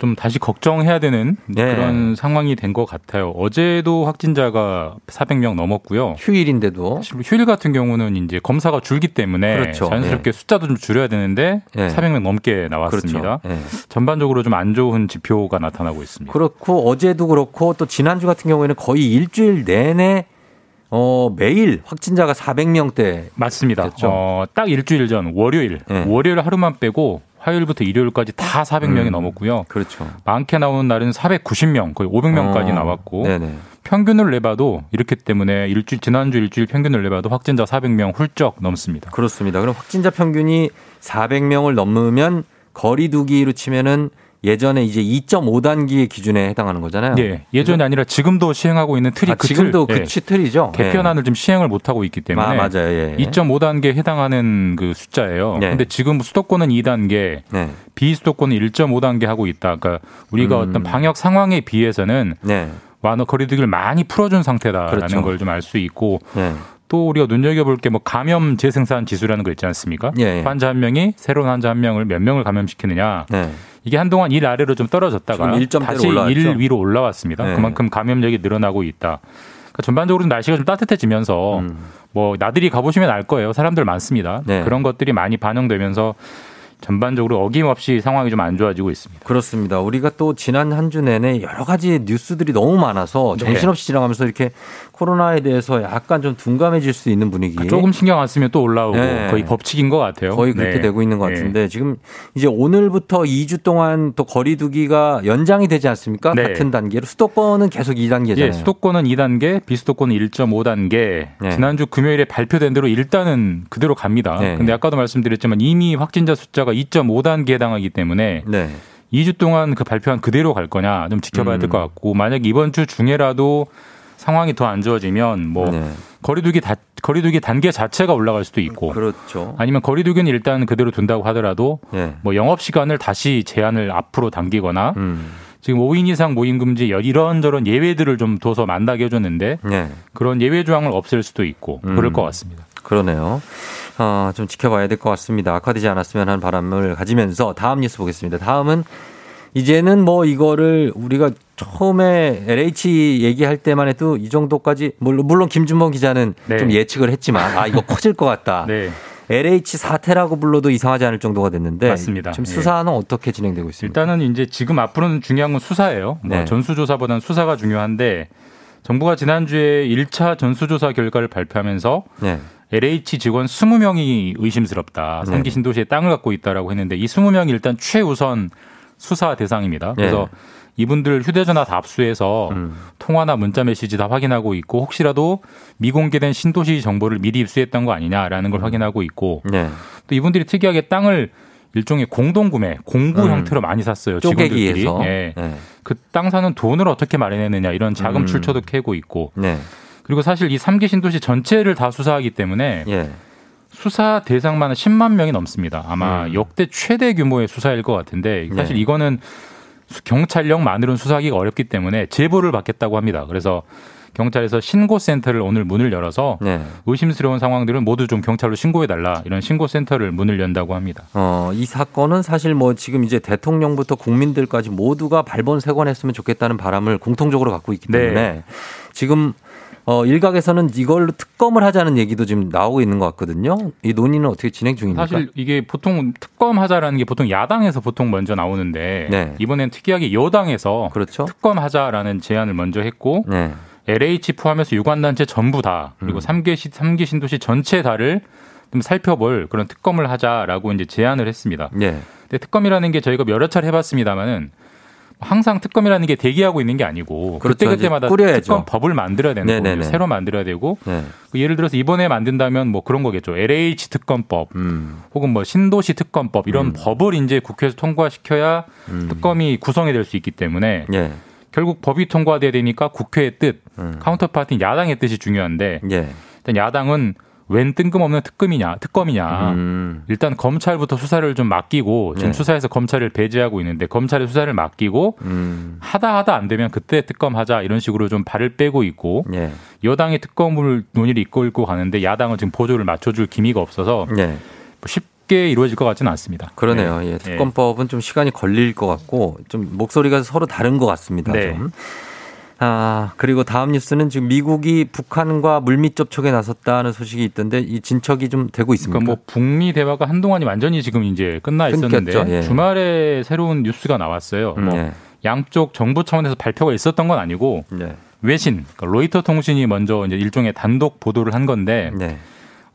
좀 다시 걱정해야 되는 네. 그런 상황이 된 것 같아요. 어제도 확진자가 400명 넘었고요. 휴일인데도. 휴일 같은 경우는 이제 검사가 줄기 때문에 그렇죠. 자연스럽게 네. 숫자도 좀 줄여야 되는데 네. 400명 넘게 나왔습니다. 그렇죠. 네. 전반적으로 좀 안 좋은 지표가 나타나고 있습니다. 그렇고 어제도 그렇고 또 지난주 같은 경우에는 거의 일주일 내내 매일 확진자가 400명대. 맞습니다. 딱 일주일 전 월요일. 네. 월요일 하루만 빼고 화요일부터 일요일까지 다 400명이 넘었고요. 그렇죠. 많게 나오는 날은 490명, 거의 500명까지 나왔고. 네네. 평균을 내봐도 이렇기 때문에 지난주 일주일 평균을 내봐도 확진자 400명 훌쩍 넘습니다. 그렇습니다. 그럼 확진자 평균이 400명을 넘으면 거리 두기로 치면은 예전에 이제 2.5단계의 기준에 해당하는 거잖아요. 네. 예전이 그죠? 아니라 지금도 시행하고 있는 틀이 지금도 그 틀이죠. 개편안을 예. 지금 시행을 못하고 있기 때문에. 아, 맞아요. 예. 2.5단계에 해당하는 그 숫자예요. 예. 근데 지금 수도권은 2단계, 예. 비수도권은 1.5단계 하고 있다. 그러니까 우리가 어떤 방역 상황에 비해서는 예. 완화 거리두기를 많이 풀어준 상태다라는 그렇죠. 걸 좀 알 수 있고 예. 또 우리가 눈여겨볼 게 뭐 감염 재생산 지수라는 거 있지 않습니까? 예. 환자 한 명이 새로운 환자 한 명을 몇 명을 감염시키느냐. 예. 이게 한동안 1 아래로 좀 떨어졌다가 다시 1 위로 올라왔습니다. 네. 그만큼 감염력이 늘어나고 있다. 그러니까 전반적으로 날씨가 좀 따뜻해지면서 뭐 나들이 가보시면 알 거예요. 사람들 많습니다. 네. 그런 것들이 많이 반영되면서 전반적으로 어김없이 상황이 좀 안 좋아지고 있습니다. 그렇습니다. 우리가 또 지난 한 주 내내 여러 가지 뉴스들이 너무 많아서 정신없이 지나가면서 이렇게 코로나에 대해서 약간 좀 둔감해질 수 있는 분위기. 조금 신경 안 쓰면 또 올라오고 네. 거의 법칙인 것 같아요. 거의 그렇게 네. 되고 있는 것 같은데 네. 지금 이제 오늘부터 2주 동안 또 거리 두기가 연장이 되지 않습니까? 네. 같은 단계로. 수도권은 계속 2단계잖아요. 네. 수도권은 2단계, 비수도권은 1.5단계. 네. 지난주 금요일에 발표된 대로 일단은 그대로 갑니다. 그런데 네. 아까도 말씀드렸지만 이미 확진자 숫자가 2.5단계에 해당하기 때문에 네. 2주 동안 그 발표한 그대로 갈 거냐 좀 지켜봐야 될 것 같고 만약 이번 주 중에라도 상황이 더 안 좋아지면 뭐 네. 거리두기 단계 자체가 올라갈 수도 있고 그렇죠. 아니면 거리두기는 일단 그대로 둔다고 하더라도 네. 뭐 영업시간을 다시 제한을 앞으로 당기거나 지금 5인 이상 모임 금지 이런저런 예외들을 좀 둬서 만나게 해줬는데 네. 그런 예외 조항을 없앨 수도 있고 그럴 것 같습니다. 그러네요. 좀 지켜봐야 될 것 같습니다. 악화되지 않았으면 하는 바람을 가지면서 다음 뉴스 보겠습니다. 다음은 이제는 뭐 이거를 우리가 처음에 LH 얘기할 때만 해도 이 정도까지 물론 김준범 기자는 네. 좀 예측을 했지만 이거 커질 것 같다. 네. LH 사태라고 불러도 이상하지 않을 정도가 됐는데 맞습니다. 지금 수사는 예. 어떻게 진행되고 있습니까? 일단은 이제 지금 앞으로는 중요한 건 수사예요. 네. 뭐 전수조사보다는 수사가 중요한데 정부가 지난주에 1차 전수조사 결과를 발표하면서 네. LH 직원 20명이 의심스럽다. 상기 신도시에 땅을 갖고 있다라고 했는데 이 20명이 일단 최우선 수사 대상입니다. 그래서 네. 이분들 휴대전화 다 압수해서 통화나 문자 메시지 다 확인하고 있고 혹시라도 미공개된 신도시 정보를 미리 입수했던 거 아니냐라는 걸 확인하고 있고 네. 또 이분들이 특이하게 땅을 일종의 공동구매, 공구 형태로 많이 샀어요. 직원들끼리. 예. 네. 그 땅 사는 돈을 어떻게 마련했느냐 이런 자금 출처도 캐고 있고 네. 그리고 사실 이 3기 신도시 전체를 다 수사하기 때문에 예. 수사 대상만 10만 명이 넘습니다. 아마 역대 최대 규모의 수사일 것 같은데 사실 네. 이거는 경찰력만으로는 수사하기가 어렵기 때문에 제보를 받겠다고 합니다. 그래서 경찰에서 신고센터를 오늘 문을 열어서 네. 의심스러운 상황들은 모두 좀 경찰로 신고해달라 이런 신고센터를 문을 연다고 합니다. 이 사건은 사실 뭐 지금 이제 대통령부터 국민들까지 모두가 발본색원했으면 좋겠다는 바람을 공통적으로 갖고 있기 때문에 네. 지금 일각에서는 이걸로 특검을 하자는 얘기도 지금 나오고 있는 것 같거든요. 이 논의는 어떻게 진행 중입니까? 사실 이게 보통 특검하자라는 게 보통 야당에서 보통 먼저 나오는데 네. 이번엔 특이하게 여당에서 그렇죠? 특검하자라는 제안을 먼저 했고 네. LH 포함해서 유관단체 전부 다 그리고 3기 신도시 전체 다를 좀 살펴볼 그런 특검을 하자라고 이제 제안을 했습니다. 네. 근데 특검이라는 게 저희가 여러 차례 해봤습니다만은 항상 특검이라는 게 대기하고 있는 게 아니고 그렇죠. 그때마다 특검 법을 만들어야 되는 거고 새로 만들어야 되고 네. 예를 들어서 이번에 만든다면 뭐 그런 거겠죠. LH 특검법 혹은 뭐 신도시 특검법 이런 법을 이제 국회에서 통과시켜야 특검이 구성이 될 수 있기 때문에 네. 결국 법이 통과돼야 되니까 국회의 뜻, 카운터파트인 야당의 뜻이 중요한데 네. 일단 야당은 웬 뜬금없는 특검이냐. 일단 검찰부터 수사를 좀 맡기고 지금 네. 수사에서 검찰을 배제하고 있는데 검찰의 수사를 맡기고 하다 안 되면 그때 특검하자 이런 식으로 좀 발을 빼고 있고 네. 여당이 특검을 논의를 이끌고 가는데 야당은 지금 보조를 맞춰줄 기미가 없어서 네. 뭐 쉽게 이루어질 것 같지는 않습니다. 그러네요. 네. 예, 특검법은 좀 시간이 걸릴 것 같고 좀 목소리가 서로 다른 것 같습니다. 네. 좀. 그리고 다음 뉴스는 지금 미국이 북한과 물밑 접촉에 나섰다는 소식이 있던데 이 진척이 좀 되고 있습니까? 그러니까 뭐 북미 대화가 한동안이 완전히 지금 이제 끝나 있었는데 예. 주말에 새로운 뉴스가 나왔어요. 뭐 예. 양쪽 정부 차원에서 발표가 있었던 건 아니고 예. 외신, 그러니까 로이터 통신이 먼저 이제 일종의 단독 보도를 한 건데 예.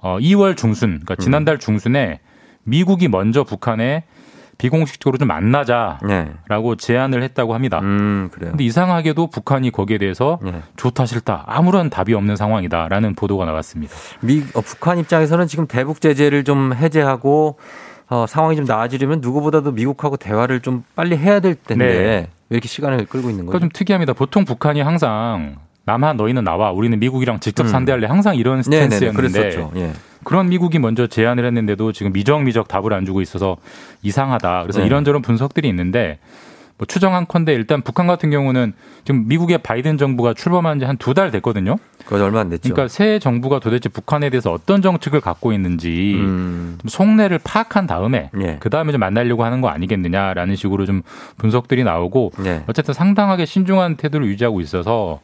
2월 중순, 그러니까 지난달 중순에 미국이 먼저 북한에 비공식적으로 좀 만나자라고 네. 제안을 했다고 합니다. 그런데 이상하게도 북한이 거기에 대해서 네. 좋다 싫다 아무런 답이 없는 상황이다라는 보도가 나왔습니다. 북한 입장에서는 지금 대북 제재를 좀 해제하고 상황이 좀 나아지려면 누구보다도 미국하고 대화를 좀 빨리 해야 될 텐데 네. 왜 이렇게 시간을 끌고 있는 거죠? 그러니까 좀 특이합니다. 보통 북한이 항상 남한 너희는 나와 우리는 미국이랑 직접 상대할래 항상 이런 스탠스였는데 네. 그런 미국이 먼저 제안을 했는데도 지금 미적미적 답을 안 주고 있어서 이상하다. 그래서 네. 이런저런 분석들이 있는데 뭐 추정한컨대 일단 북한 같은 경우는 지금 미국의 바이든 정부가 출범한 지 한 2달 됐거든요. 그건 얼마 안 됐죠. 그러니까 새 정부가 도대체 북한에 대해서 어떤 정책을 갖고 있는지 좀 속내를 파악한 다음에 네. 그다음에 좀 만나려고 하는 거 아니겠느냐라는 식으로 좀 분석들이 나오고 네. 어쨌든 상당하게 신중한 태도를 유지하고 있어서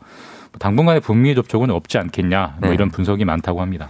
당분간의 북미 접촉은 없지 않겠냐 뭐 네. 이런 분석이 많다고 합니다.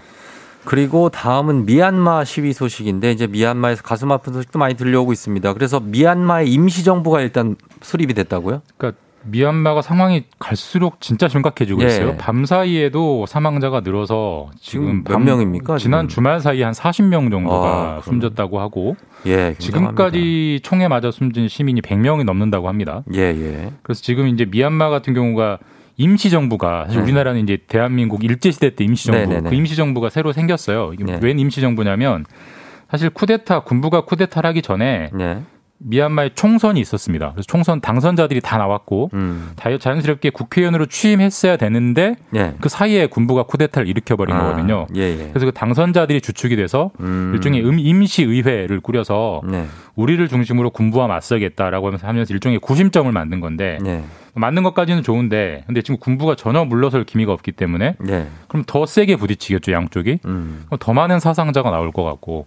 그리고 다음은 미얀마 시위 소식인데 이제 미얀마에서 가슴 아픈 소식도 많이 들려오고 있습니다. 그래서 미얀마의 임시정부가 일단 수립이 됐다고요? 그러니까 미얀마가 상황이 갈수록 진짜 심각해지고 예. 있어요. 밤사이에도 사망자가 늘어서 지금 몇 명입니까? 지난 주말 사이에 한 40명 정도가 숨졌다고 하고 예, 지금까지 총에 맞아 숨진 시민이 100명이 넘는다고 합니다. 예. 그래서 지금 이제 미얀마 같은 경우가 임시정부가 사실 우리나라는 이제 대한민국 일제시대 때 임시정부 네네네. 그 임시정부가 새로 생겼어요. 이게 네. 웬 임시정부냐면 사실 군부가 쿠데타를 하기 전에 네. 미얀마에 총선이 있었습니다. 그래서 총선 당선자들이 다 나왔고 자연스럽게 국회의원으로 취임했어야 되는데 네. 그 사이에 군부가 쿠데타를 일으켜버린 거거든요. 예. 그래서 그 당선자들이 주축이 돼서 일종의 임시의회를 꾸려서 네. 우리를 중심으로 군부와 맞서겠다라고 하면서 일종의 구심점을 만든 건데 네. 맞는 것까지는 좋은데 근데 지금 군부가 전혀 물러설 기미가 없기 때문에 네. 그럼 더 세게 부딪히겠죠 양쪽이 그럼 더 많은 사상자가 나올 것 같고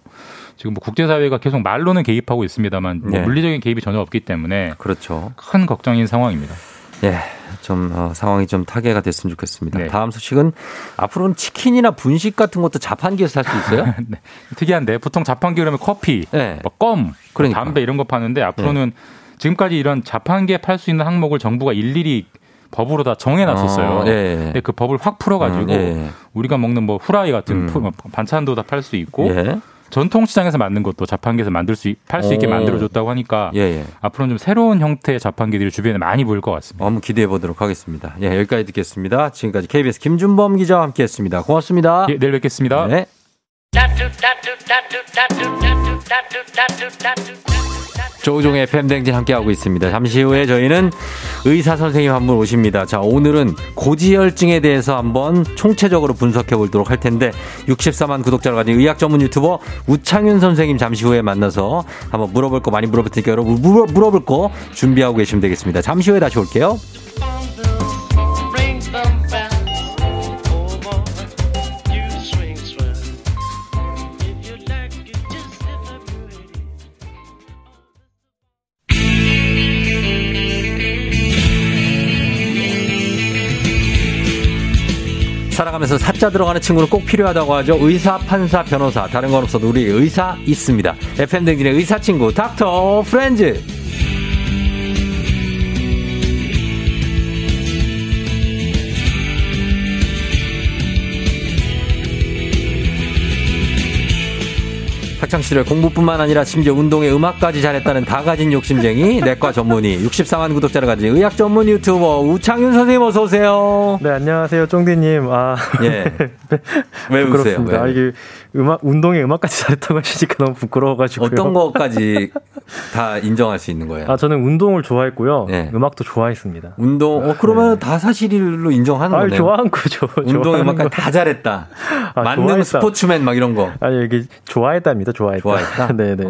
지금 뭐 국제사회가 계속 말로는 개입하고 있습니다만 네. 뭐 물리적인 개입이 전혀 없기 때문에 그렇죠. 큰 걱정인 상황입니다. 예, 좀 상황이 좀 타개가 됐으면 좋겠습니다. 네. 다음 소식은 앞으로는 치킨이나 분식 같은 것도 자판기에서 살 수 있어요? 네. 특이한데 보통 자판기 그러면 커피, 네. 뭐 껌, 그러니까. 담배 이런 거 파는데 앞으로는 네. 지금까지 이런 자판기에 팔 수 있는 항목을 정부가 일일이 법으로 다 정해놨었어요. 네. 근데 그 법을 확 풀어가지고 네. 우리가 먹는 뭐 후라이 같은 반찬도 다 팔 수 있고 네. 전통시장에서 만든 것도 자판기에서 팔 수 있게 만들어줬다고 하니까 예, 예. 앞으로는 좀 새로운 형태의 자판기들이 주변에 많이 보일 것 같습니다. 한번 기대해보도록 하겠습니다. 예, 여기까지 듣겠습니다. 지금까지 KBS 김준범 기자와 함께했습니다. 고맙습니다. 예, 내일 뵙겠습니다. 네. 조우종의 FM 대행진 함께하고 있습니다. 잠시 후에 저희는 의사 선생님 한 분 오십니다. 자, 오늘은 고지혈증에 대해서 한번 총체적으로 분석해 보도록 할 텐데 64만 구독자를 가진 의학 전문 유튜버 우창윤 선생님 잠시 후에 만나서 한번 물어볼 거 많이 물어볼 테니까 여러분 물어볼 거 준비하고 계시면 되겠습니다. 잠시 후에 다시 올게요. 살아가면서 사자 들어가는 친구는 꼭 필요하다고 하죠. 의사, 판사, 변호사 다른 건 없어도 우리 의사 있습니다. FM 대행진의 의사 친구 닥터 프렌즈. 학창시절 공부뿐만 아니라 심지어 운동에 음악까지 잘했다는 다 가진 욕심쟁이 내과 전문의 64만 구독자를 가진 의학 전문 유튜버 우창윤 선생님 어서 오세요. 네, 안녕하세요. 쫑디님. 아, 예. 왜 웃으세요? 아, 이게 운동에 음악까지 잘했다고 하시니까 너무 부끄러워가지고요. 어떤 것까지 다 인정할 수 있는 거예요? 아, 저는 운동을 좋아했고요. 네. 음악도 좋아했습니다. 운동. 그러면 네. 다 사실로 인정하는 거네요. 좋아한 거죠. 운동 음악까지 다 잘했다. 아, 만능 좋아했다. 스포츠맨 막 이런 거. 아니 이게 좋아했답니다. 좋아했다. 네네.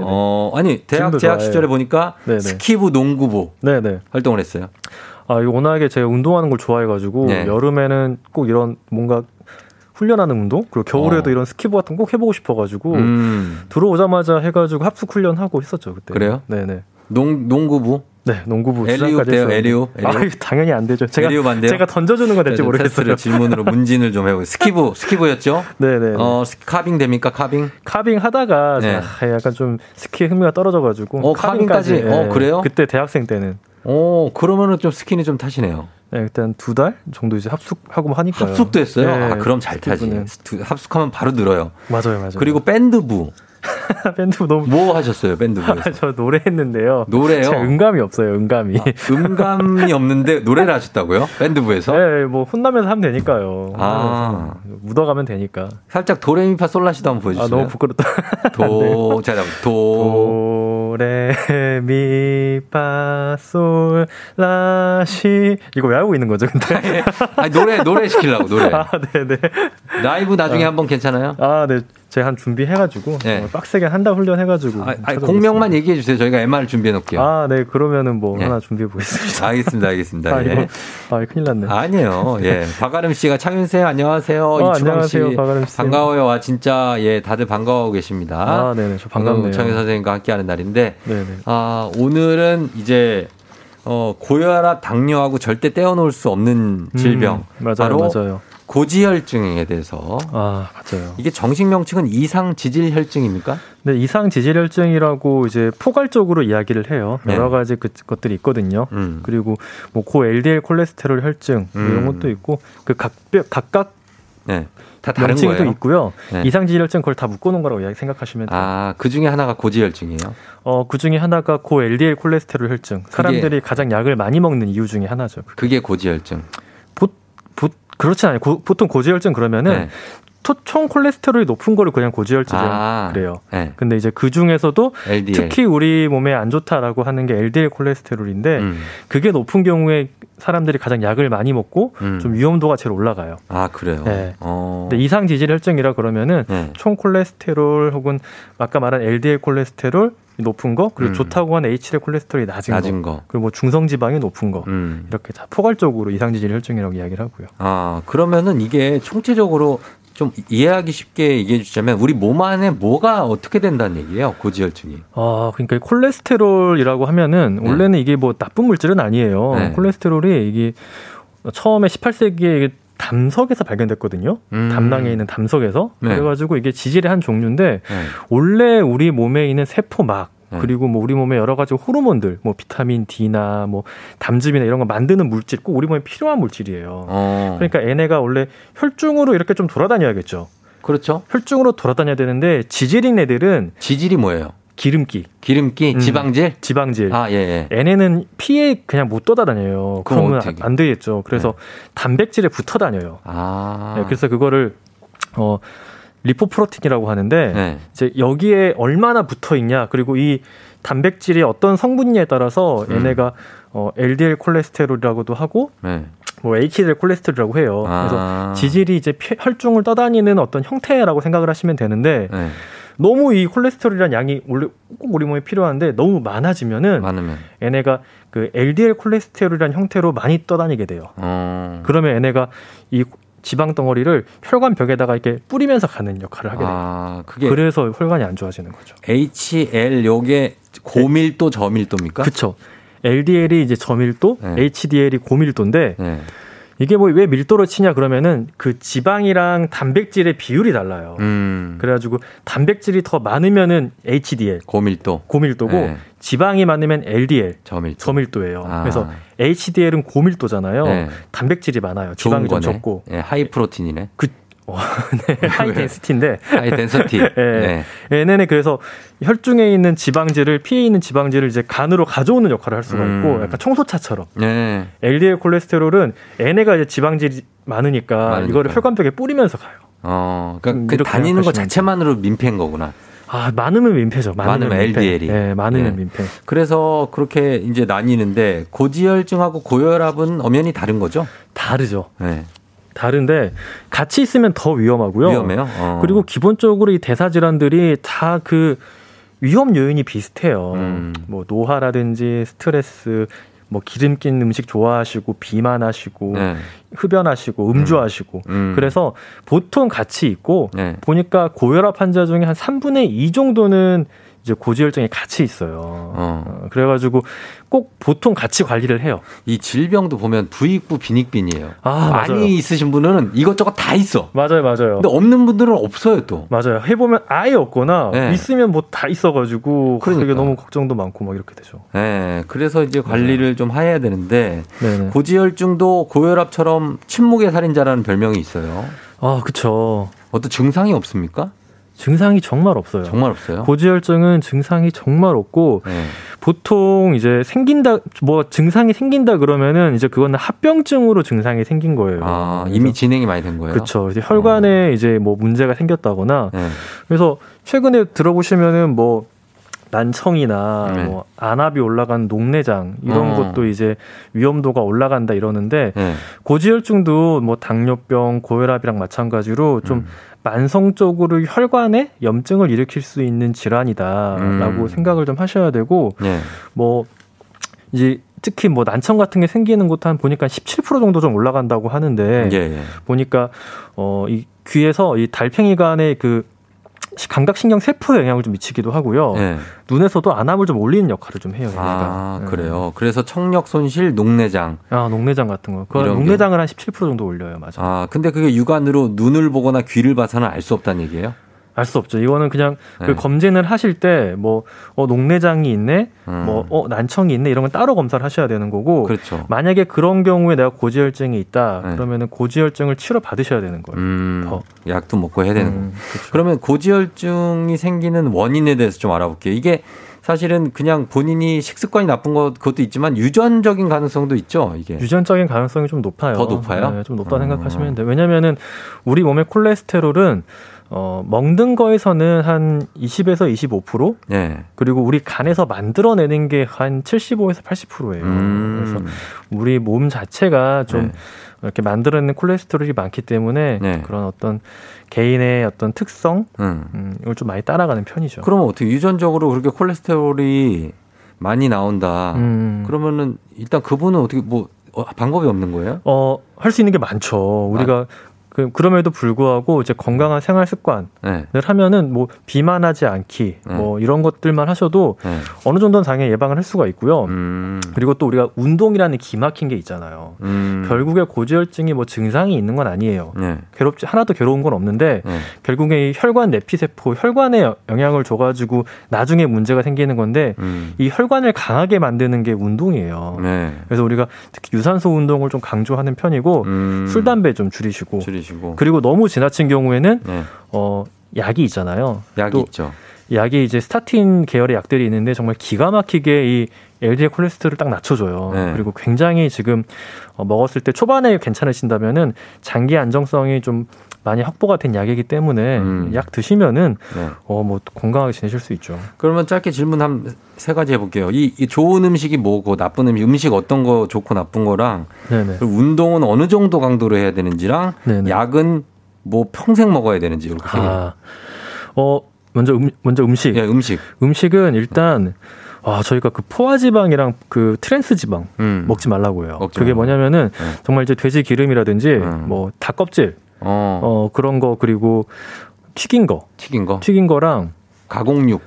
아니 대학 재학 시절에 보니까 네네. 스키부, 농구부 네네. 활동을 했어요. 아, 이거 워낙에 제가 운동하는 걸 좋아해가지고 네. 여름에는 꼭 이런 뭔가 훈련하는 운동 그리고 겨울에도 이런 스키부 같은 거 꼭 해보고 싶어가지고 들어오자마자 해가지고 합숙 훈련하고 했었죠 그때. 그래요? 네네. 농구부. 네, 농구부 주장까지 했어요. 엘리오? 당연히 안 되죠. 제가 던져주는 건 될지 모르겠어요. 질문으로 문진을 좀 해보세요. 스키부였죠? 네네. 카빙 됩니까? 카빙 하다가 네. 약간 좀 스키에 흥미가 떨어져가지고 카빙까지. 네. 그래요? 그때 대학생 때는. 그러면은 좀 스키는 좀 타시네요. 네, 일단 2달 정도 이제 합숙하고 하니까요. 합숙도 했어요? 네, 아, 그럼 잘 타지. 합숙하면 바로 늘어요. 맞아요. 그리고 밴드부. 밴드부 너무 뭐 하셨어요 밴드부에서? 아, 저 노래했는데요. 노래요? 제가 음감이 없어요. 음감이 없는데 노래를 하셨다고요? 밴드부에서? 네, 뭐 혼나면서 하면 되니까요. 아, 묻어가면 되니까. 살짝 도레미파솔라시도 한번 보여주세요. 아, 너무 부끄럽다. 도, 자, 도레미파솔라시 이거 왜 알고 있는 거죠? 근데 아니, 노래 시키려고 노래. 아, 네네. 라이브 나중에 한번 괜찮아요? 아, 네. 제가 한 준비해가지고 네. 빡세게 한 달 훈련해가지고 공명만 얘기해 주세요. 저희가 MR 준비해놓을게요. 아, 네, 그러면은 뭐 네. 하나 준비해 보겠습니다. 알겠습니다. 아, 예. 큰일 났네. 아니에요. 예, 박아름 씨가 창윤 쌤 안녕하세요. 이충영 씨 박아름 씨 반가워요. 아, 진짜 예, 다들 반가워하고 계십니다. 아, 네네, 저 반갑네요. 창윤 선생님과 함께하는 날인데, 네네. 아, 오늘은 이제 고혈압, 당뇨하고 절대 떼어놓을 수 없는 질병 맞아요. 고지혈증에 대해서. 아, 맞아요. 이게 정식 명칭은 이상지질혈증입니까? 네, 이상지질혈증이라고 이제 포괄적으로 이야기를 해요. 네. 여러 가지 것들이 있거든요. 그리고 뭐 고 LDL 콜레스테롤 혈증 이런 것도 있고 그 각각 네. 다 다른 거예요. 명칭도 있고요. 네. 이상지혈증 그걸 다 묶어놓은 거라고 생각하시면 돼요. 아, 그 중에 하나가 고지혈증이에요? 그 중에 하나가 고 LDL 콜레스테롤 혈증. 사람들이 가장 약을 많이 먹는 이유 중에 하나죠. 그게 고지혈증. 그렇지 않아요. 보통 고지혈증 그러면은 네. 총 콜레스테롤이 높은 거를 그냥 고지혈증이라고 그래요. 네. 근데 이제 그 중에서도 LDL. 특히 우리 몸에 안 좋다라고 하는 게 LDL 콜레스테롤인데 그게 높은 경우에 사람들이 가장 약을 많이 먹고 좀 위험도가 제일 올라가요. 아, 그래요? 네. 근데 이상지질혈증이라 그러면은 총 콜레스테롤 혹은 아까 말한 LDL 콜레스테롤 높은 거 그리고 좋다고 하는 HDL 콜레스테롤이 낮은 거 그리고 뭐 중성지방이 높은 거 이렇게 다 포괄적으로 이상지질혈증이라고 이야기를 하고요. 아, 그러면은 이게 총체적으로 좀 이해하기 쉽게 얘기해 주자면 우리 몸 안에 뭐가 어떻게 된다는 얘기예요, 고지혈증이? 아, 그러니까 콜레스테롤이라고 하면은 원래는 이게 뭐 나쁜 물질은 아니에요. 네. 콜레스테롤이 이게 처음에 18세기에 담석에서 발견됐거든요. 담낭에 있는 담석에서. 네. 그래가지고 이게 지질의 한 종류인데 네. 원래 우리 몸에 있는 세포막 그리고 뭐 우리 몸에 여러 가지 호르몬들, 뭐 비타민 D나 뭐 담즙이나 이런 거 만드는 물질, 꼭 우리 몸에 필요한 물질이에요. 그러니까 얘네가 원래 혈중으로 이렇게 좀 돌아다녀야겠죠. 그렇죠. 혈중으로 돌아다녀야 되는데 지질인 애들은 지질이 뭐예요? 기름기. 기름기? 지방질? 지방질. 아, 예, 예. 얘네는 피에 그냥 못 떠다녀요. 그러면 안 되겠죠. 그래서 네. 단백질에 붙어 다녀요. 아. 네, 그래서 그거를 리포프로틴이라고 하는데 네. 이제 여기에 얼마나 붙어 있냐, 그리고 이 단백질이 어떤 성분이냐에 따라서 얘네가 LDL 콜레스테롤이라고도 하고 네. 뭐 HDL 콜레스테롤이라고 해요. 아. 그래서 지질이 이제 혈중을 떠다니는 어떤 형태라고 생각을 하시면 되는데 네. 너무 이 콜레스테롤이란 양이 원래 꼭 우리 몸에 필요한데 너무 많아지면은 얘네가 그 LDL 콜레스테롤이란 형태로 많이 떠다니게 돼요. 그러면 얘네가 이 지방 덩어리를 혈관 벽에다가 이렇게 뿌리면서 가는 역할을 하게 돼요. 아, 그게 그래서 혈관이 안 좋아지는 거죠. HL 요게 고밀도 저밀도입니까? 그렇죠. LDL이 이제 저밀도, 네. HDL이 고밀도인데 네. 이게 뭐 왜 밀도로 치냐 그러면은 그 지방이랑 단백질의 비율이 달라요. 그래가지고 단백질이 더 많으면은 HDL 고밀도고 네. 지방이 많으면 LDL 저밀도예요. 아. 그래서 HDL은 고밀도잖아요. 네. 단백질이 많아요. 지방이 좀 적고. 네, 하이 프로틴이네. 네, 하이 덴시티인데. 하이 덴시티. 네. 네. 얘네는 그래서 혈중에 있는 지방질을, 피에 있는 지방질을 이제 간으로 가져오는 역할을 할 수가 있고, 약간 청소차처럼. 네. LDL 콜레스테롤은 얘네가 이제 지방질이 많으니까. 이거를 혈관벽에 뿌리면서 가요. 그러니까 그 다니는 거 자체만으로 민폐인 거구나. 아, 많으면 민폐죠. 많으면 민폐. LDL이. 네, 많으면 네. 민폐. 그래서 그렇게 이제 나뉘는데, 고지혈증하고 고혈압은 엄연히 다른 거죠? 다르죠. 네. 다른데 같이 있으면 더 위험하고요. 위험해요? 그리고 기본적으로 이 대사질환들이 다 그 위험 요인이 비슷해요. 뭐 노화라든지 스트레스, 뭐 기름 낀 음식 좋아하시고 비만하시고 네. 흡연하시고 음주하시고 그래서 보통 같이 있고 네. 보니까 고혈압 환자 중에 한 3분의 2 정도는 이제 고지혈증이 같이 있어요. 그래가지고 꼭 보통 같이 관리를 해요. 이 질병도 보면 부익부 빈익빈이에요. 아, 많이 있으신 분은 이것저것 다 있어. 맞아요, 맞아요. 근데 없는 분들은 없어요, 또. 맞아요. 해보면 아예 없거나 네. 있으면 뭐 다 있어가지고 그러니까. 그게 너무 걱정도 많고 막 이렇게 되죠. 네, 그래서 이제 관리를 네. 좀 해야 되는데 네네. 고지혈증도 고혈압처럼 침묵의 살인자라는 별명이 있어요. 아, 그렇죠. 어떤 증상이 없습니까? 증상이 정말 없어요. 정말 없어요? 고지혈증은 증상이 정말 없고 네. 보통 이제 생긴다, 뭐 증상이 생긴다 그러면은 이제 그거는 합병증으로 증상이 생긴 거예요. 아, 이미 진행이 많이 된 거예요? 그렇죠. 이제 혈관에 이제 뭐 문제가 생겼다거나 네. 그래서 최근에 들어보시면은 뭐 난청이나 네. 뭐 안압이 올라간 녹내장 이런 것도 이제 위험도가 올라간다 이러는데 네. 고지혈증도 뭐 당뇨병, 고혈압이랑 마찬가지로 좀 만성적으로 혈관에 염증을 일으킬 수 있는 질환이다라고 생각을 좀 하셔야 되고 네. 뭐 이제 특히 뭐 난청 같은 게 생기는 것도 한 보니까 17% 정도 좀 올라간다고 하는데 예. 보니까 이 귀에서 이 달팽이관의 그 감각신경 세포에 영향을 좀 미치기도 하고요. 네. 눈에서도 안압을 좀 올리는 역할을 좀 해요. 아, 그래요. 그래서 청력 손실, 녹내장. 아, 녹내장 같은 거. 그 녹내장을 한 17% 정도 올려요. 맞아요. 아, 근데 그게 육안으로 눈을 보거나 귀를 봐서는 알 수 없다는 얘기예요? 알 수 없죠. 이거는 그냥 네. 그 검진을 하실 때 뭐 녹내장이 있네, 뭐 난청이 있네 이런 건 따로 검사를 하셔야 되는 거고. 그렇죠. 만약에 그런 경우에 내가 고지혈증이 있다 네. 그러면은 고지혈증을 치료 받으셔야 되는 거예요. 더. 약도 먹고 해야 되는 거예요. 그렇죠. 그러면 고지혈증이 생기는 원인에 대해서 좀 알아볼게요. 이게 사실은 그냥 본인이 식습관이 나쁜 것 그것도 있지만 유전적인 가능성도 있죠. 이게 유전적인 가능성이 좀 높아요. 더 높아요? 네, 좀 높다 생각하시면 돼요. 왜냐하면은 우리 몸의 콜레스테롤은 먹는 거에서는 한 20에서 25%? 네. 그리고 우리 간에서 만들어내는 게 한 75에서 80%예요. 그래서 우리 몸 자체가 좀 네. 이렇게 만들어내는 콜레스테롤이 많기 때문에 네. 그런 어떤 개인의 어떤 특성을 좀 많이 따라가는 편이죠. 그러면 어떻게 유전적으로 그렇게 콜레스테롤이 많이 나온다. 그러면은 일단 그분은 어떻게 뭐 방법이 없는 거예요? 할 수 있는 게 많죠. 우리가 그럼에도 불구하고 이제 건강한 생활 습관을 하면은 뭐 비만하지 않기 뭐 이런 것들만 하셔도 어느 정도는 당연히 예방을 할 수가 있고요. 그리고 또 우리가 운동이라는 기막힌 게 있잖아요. 결국에 고지혈증이 뭐 증상이 있는 건 아니에요. 괴롭지 하나도 괴로운 건 없는데 결국에 이 혈관 내피세포 혈관에 영향을 줘가지고 나중에 문제가 생기는 건데 이 혈관을 강하게 만드는 게 운동이에요. 그래서 우리가 특히 유산소 운동을 좀 강조하는 편이고 술, 담배 좀 줄이시고 그리고 너무 지나친 경우에는 약이 있잖아요. 약이 있죠. 약이 이제 스타틴 계열의 약들이 있는데 정말 기가 막히게 이 LDL 콜레스테롤을 딱 낮춰줘요. 그리고 굉장히 지금 먹었을 때 초반에 괜찮으신다면은 장기 안정성이 좀 많이 확보가 된 약이기 때문에 약 드시면은 뭐 건강하게 지내실 수 있죠. 그러면 짧게 질문 한 세 가지 해볼게요. 이 좋은 음식이 뭐고 나쁜 음식 어떤 거 좋고 나쁜 거랑 운동은 어느 정도 강도로 해야 되는지랑 약은 뭐 평생 먹어야 되는지 이렇게. 먼저 음식. 예, 음식. 음식은 일단 저희가 그 포화지방이랑 그 트랜스지방 먹지 말라고 해요. 그게 뭐냐면은 정말 이제 돼지 기름이라든지 뭐 닭껍질 그런 거 그리고 튀긴 거랑 가공육.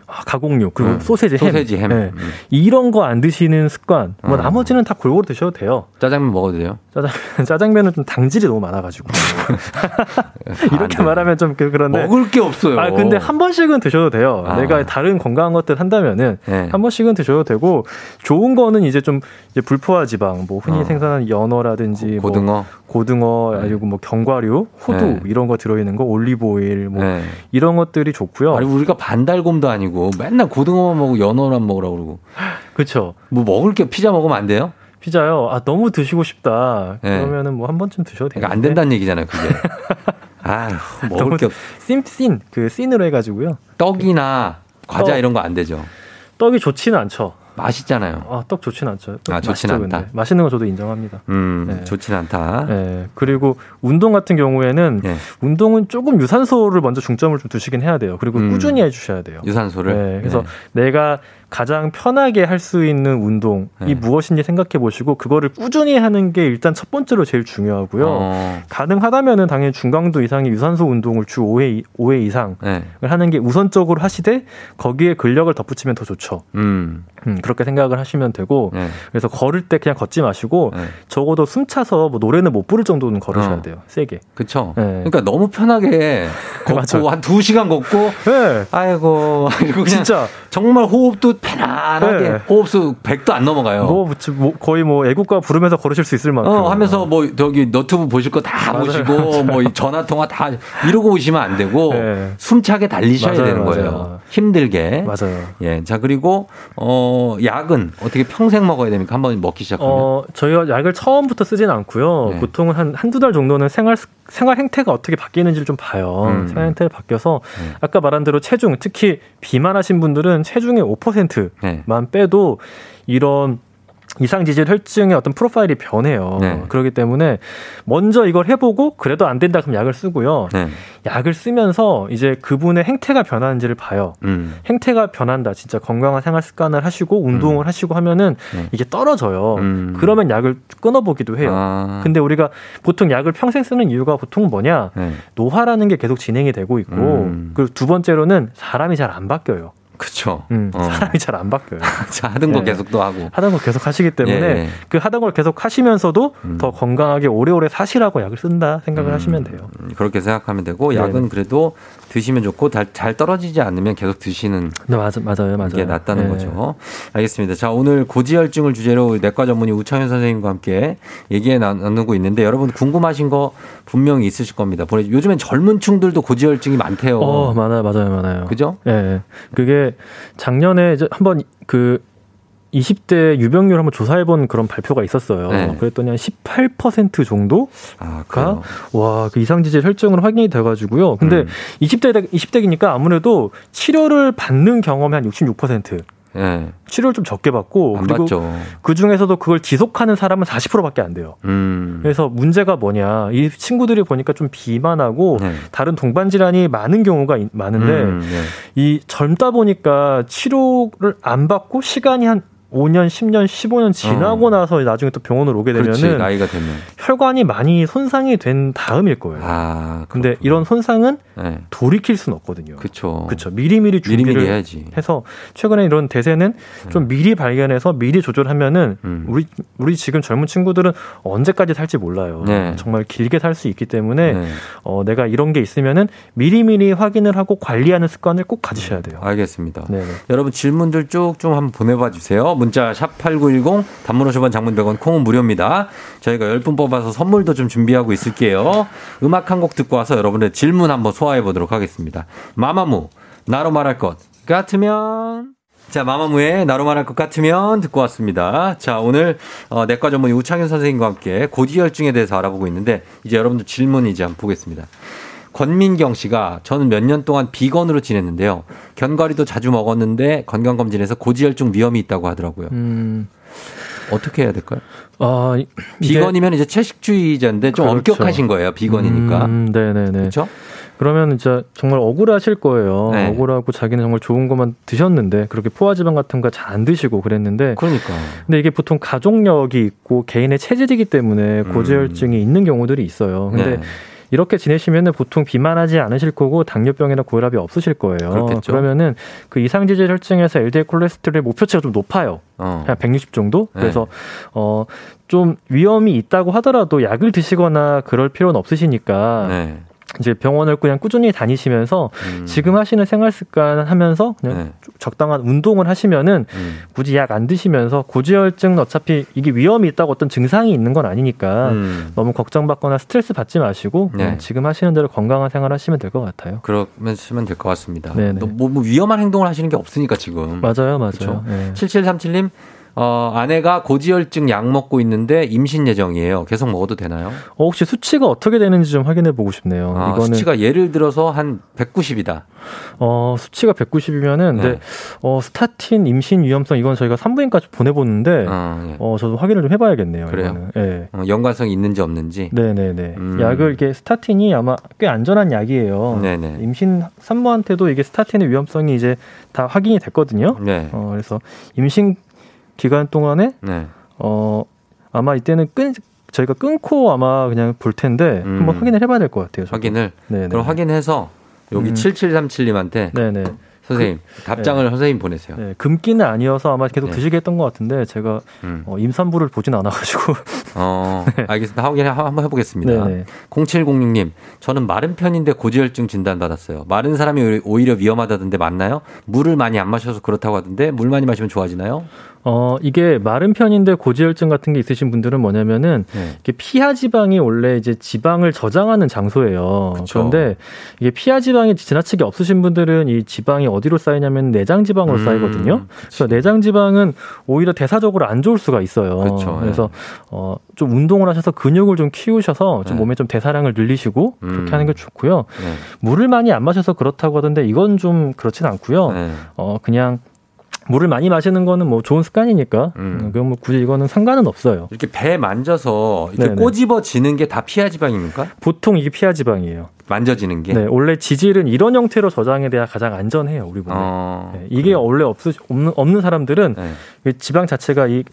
그리고 소세지 햄. 이런 거 안 드시는 습관. 뭐 나머지는 다 골고루 드셔도 돼요. 짜장면 먹어도 돼요? 짜장면은 좀 당질이 너무 많아가지고. 이렇게 말하면 좀 그런데. 먹을 게 없어요. 아, 근데 한 번씩은 드셔도 돼요. 내가 다른 건강한 것들 한다면은 한 번씩은 드셔도 되고, 좋은 거는 이제 좀 이제 불포화 지방, 뭐 흔히 생산하는 연어라든지. 고등어, 아니고 뭐 견과류, 호두 이런 거 들어있는 거, 올리브오일, 뭐 이런 것들이 좋고요. 아니, 우리가 달곰도 아니고 맨날 고등어만 먹고 연어만 먹으라고 그러고. 그렇죠. 뭐 먹을 게 피자 먹으면 안 돼요? 피자요? 아, 너무 드시고 싶다. 그러면은 뭐 한 번쯤 드셔도 되는데. 그러니까 안 된다는 얘기잖아요, 그게. 아유, 먹을 게 씬으로 해가지고요. 떡이나 과자 이런 거 안 되죠. 떡이 좋지는 않죠. 맛있잖아요. 아, 떡 좋지는 않죠. 좋지는 않다. 근데. 맛있는 거 저도 인정합니다. 좋지는 않다. 그리고 운동 같은 경우에는 운동은 조금 유산소를 먼저 중점을 좀 두시긴 해야 돼요. 그리고 꾸준히 해주셔야 돼요. 유산소를. 그래서 내가 가장 편하게 할 수 있는 운동이 무엇인지 생각해 보시고 그거를 꾸준히 하는 게 일단 첫 번째로 제일 중요하고요. 가능하다면은 당연히 중강도 이상의 유산소 운동을 주 5회 이상을 하는 게 우선적으로 하시되 거기에 근력을 덧붙이면 더 좋죠. 그렇게 생각을 하시면 되고 그래서 걸을 때 그냥 걷지 마시고 적어도 숨차서 뭐 노래는 못 부를 정도는 걸으셔야 돼요. 세게. 그렇죠. 그러니까 너무 편하게 걷고 한 2시간 걷고 아이고 그냥 진짜 정말 호흡도 편안하게 호흡수 100도 안 넘어가요. 뭐 거의 뭐 애국가 부르면서 걸으실 수 있을 만큼 하면서 뭐 저기 너튜브 보실 거 다 보시고 맞아요. 뭐 전화 통화 다 이러고 오시면 안 되고 숨차게 달리셔야 되는 거예요. 힘들게. 맞아요. 예, 자 그리고 약은 어떻게 평생 먹어야 됩니까? 한번 먹기 시작하면? 저희가 약을 처음부터 쓰진 않고요. 보통은 한두 달 정도는 생활 행태가 어떻게 바뀌는지를 좀 봐요. 생활 행태가 바뀌어서 아까 말한 대로 체중, 특히 비만하신 분들은 체중의 5%만 빼도 이런 이상지질 혈증의 어떤 프로파일이 변해요. 그렇기 때문에 먼저 이걸 해보고 그래도 안 된다 그럼 약을 쓰고요. 약을 쓰면서 이제 그분의 행태가 변하는지를 봐요. 행태가 변한다. 진짜 건강한 생활 습관을 하시고 운동을 하시고 하면은 이게 떨어져요. 그러면 약을 끊어보기도 해요. 근데 우리가 보통 약을 평생 쓰는 이유가 보통 뭐냐. 노화라는 게 계속 진행이 되고 있고 그리고 두 번째로는 사람이 잘 안 바뀌어요. 그렇죠. 사람이 잘 안 바뀌어요. 하던 거 계속 또 하고. 하던 거 계속 하시기 때문에 그 하던 걸 계속 하시면서도 더 건강하게 오래오래 사시라고 약을 쓴다 생각을 하시면 돼요. 그렇게 생각하면 되고 약은 그래도 드시면 좋고 잘 떨어지지 않으면 계속 드시는 맞아요. 게 낫다는 거죠. 알겠습니다. 자, 오늘 고지혈증을 주제로 내과 전문의 우창현 선생님과 함께 얘기해 나누고 있는데 여러분 궁금하신 거 분명히 있으실 겁니다. 요즘엔 젊은 층들도 고지혈증이 많대요. 맞아요. 그죠? 그게 작년에 이제 한번 그 20대 유병률 한번 조사해본 그런 발표가 있었어요. 그랬더니 한 18% 정도가 그 이상지질 혈증으로 확인이 돼가지고요. 근데 20대이니까 아무래도 치료를 받는 경험이 한 66%. 치료를 좀 적게 받고 그리고 그 중에서도 그걸 지속하는 사람은 40%밖에 안 돼요. 그래서 문제가 뭐냐 이 친구들이 보니까 좀 비만하고 다른 동반 질환이 많은 경우가 많은데 이 젊다 보니까 치료를 안 받고 시간이 한 5년, 10년, 15년 지나고 나서 나중에 또 병원을 오게 되면은 나이가 되면 혈관이 많이 손상이 된 다음일 거예요. 아, 근데 이런 손상은 네. 돌이킬 수는 없거든요. 그렇죠. 그렇죠. 미리미리 준비를 해야지. 해서 최근에 이런 대세는 좀 미리 발견해서 미리 조절하면은 우리 지금 젊은 친구들은 언제까지 살지 몰라요. 네. 정말 길게 살 수 있기 때문에 네. 내가 이런 게 있으면은 미리미리 확인을 하고 관리하는 습관을 꼭 가지셔야 돼요. 알겠습니다. 네네. 여러분 질문들 쭉 좀 한번 보내봐 주세요. 문자 샵8910 단문 50원 장문 100원 콩은 무료입니다. 저희가 10분 뽑아서 선물도 좀 준비하고 있을게요. 음악 한 곡 듣고 와서 여러분의 질문 한번 소화해 보도록 하겠습니다. 마마무 나로 말할 것 같으면. 자, 마마무의 나로 말할 것 같으면 듣고 왔습니다. 자, 오늘 내과 전문의 우창윤 선생님과 함께 고지혈증에 대해서 알아보고 있는데 이제 여러분들 질문 이제 한번 보겠습니다. 권민경 씨가 저는 몇 년 동안 비건으로 지냈는데요. 견과류도 자주 먹었는데 건강검진에서 고지혈증 위험이 있다고 하더라고요. 어떻게 해야 될까요? 비건이면 이제 채식주의자인데 좀 그렇죠. 엄격하신 거예요. 비건이니까. 네네네. 그렇죠? 그러면 진짜 정말 억울하실 거예요. 네. 억울하고 자기는 정말 좋은 것만 드셨는데 그렇게 포화지방 같은 거 잘 안 드시고 그랬는데. 그러니까. 근데 이게 보통 가족력이 있고 개인의 체질이기 때문에 고지혈증이 있는 경우들이 있어요. 근데 네. 이렇게 지내시면은 보통 비만하지 않으실 거고 당뇨병이나 고혈압이 없으실 거예요. 그렇겠죠. 그러면은 그 이상지질 혈증에서 LDL 콜레스테롤의 목표치가 좀 높아요. 한 160 정도. 네. 그래서 좀 위험이 있다고 하더라도 약을 드시거나 그럴 필요는 없으시니까. 네. 이제 병원을 그냥 꾸준히 다니시면서 지금 하시는 생활 습관 하면서 그냥 네. 적당한 운동을 하시면은 굳이 약 안 드시면서 고지혈증 어차피 이게 위험이 있다고 어떤 증상이 있는 건 아니니까 너무 걱정받거나 스트레스 받지 마시고 네. 지금 하시는 대로 건강한 생활 하시면 될 것 같아요. 그러면 하시면 될 것 같습니다. 뭐 위험한 행동을 하시는 게 없으니까 지금. 맞아요. 맞아요. 네. 7737님. 아내가 고지혈증 약 먹고 있는데 임신 예정이에요. 계속 먹어도 되나요? 혹시 수치가 어떻게 되는지 좀 확인해 보고 싶네요. 이거는 수치가 예를 들어서 한 190이다. 수치가 190이면은 네. 근데 스타틴 임신 위험성 이건 저희가 산부인까지 보내보는데 네. 저도 확인을 좀 해봐야겠네요. 그래요? 네. 연관성이 있는지 없는지. 네네네. 약을 이렇게 스타틴이 아마 꽤 안전한 약이에요. 네네. 임신 산모한테도 이게 스타틴의 위험성이 이제 다 확인이 됐거든요. 네. 그래서 임신 기간 동안에 네. 아마 이때는 저희가 끊고 아마 그냥 볼 텐데 한번 확인을 해봐야 될 것 같아요. 저도. 확인을? 네네. 그럼 확인해서 여기 7737님한테 네네. 선생님 답장을 네. 선생님 보내세요. 네. 금기는 아니어서 아마 계속 네. 드시게 했던 것 같은데 제가 임산부를 보진 않아가지고 네. 알겠습니다. 확인 한번 해보겠습니다. 네네. 0706님 저는 마른 편인데 고지혈증 진단받았어요. 마른 사람이 오히려 위험하다던데 맞나요? 물을 많이 안 마셔서 그렇다고 하던데 물 많이 마시면 좋아지나요? 이게 마른 편인데 고지혈증 같은 게 있으신 분들은 뭐냐면은 이게 피하 지방이 원래 이제 지방을 저장하는 장소예요. 그쵸. 그런데 이게 피하 지방이 지나치게 없으신 분들은 이 지방이 어디로 쌓이냐면 내장 지방으로 쌓이거든요. 그치. 그래서 내장 지방은 오히려 대사적으로 안 좋을 수가 있어요. 그쵸. 그래서 좀 운동을 하셔서 근육을 좀 키우셔서 좀 몸에 좀 대사량을 늘리시고 그렇게 하는 게 좋고요. 물을 많이 안 마셔서 그렇다고 하던데 이건 좀 그렇진 않고요. 그냥 물을 많이 마시는 거는 뭐 좋은 습관이니까 그럼 뭐 굳이 이거는 상관은 없어요. 이렇게 배 만져서 이렇게 네네. 꼬집어지는 게 다 피하 지방입니까? 보통 이게 피하 지방이에요. 만져지는 게? 네, 원래 지질은 이런 형태로 저장에 대해 가장 안전해요, 우리 몸에. 네, 이게 원래 없는 사람들은 네. 지방 자체가 이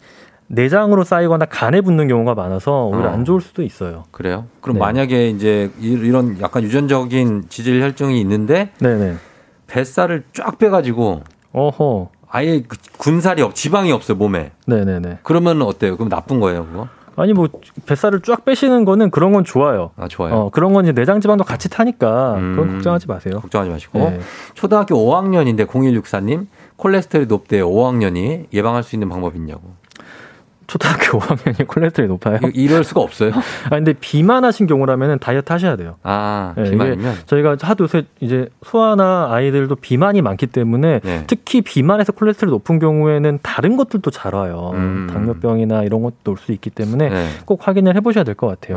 내장으로 쌓이거나 간에 붙는 경우가 많아서 오히려 안 좋을 수도 있어요. 그래요? 그럼 네. 만약에 이제 이런 약간 유전적인 지질 혈증이 있는데 네네. 뱃살을 쫙 빼가지고 어허. 아예 군살이 지방이 없어요, 몸에. 네네네. 그러면 어때요? 그럼 나쁜 거예요, 그거? 아니, 뭐, 뱃살을 쫙 빼시는 거는 그런 건 좋아요. 아, 좋아요. 그런 건 이제 내장지방도 같이 타니까 그건 걱정하지 마세요. 걱정하지 마시고. 네. 초등학교 5학년인데 0164님, 콜레스테롤이 높대요. 5학년이 예방할 수 있는 방법이 있냐고. 초등학교 5학년이 콜레스테롤이 높아요? 이럴 수가 없어요. 아 근데 비만하신 경우라면 다이어트 하셔야 돼요. 아 네, 비만이면 저희가 하도 요새 이제 소아나 아이들도 비만이 많기 때문에 네. 특히 비만에서 콜레스테롤이 높은 경우에는 다른 것들도 잘 와요. 당뇨병이나 이런 것도 올 수 있기 때문에 네. 꼭 확인을 해보셔야 될 것 같아요.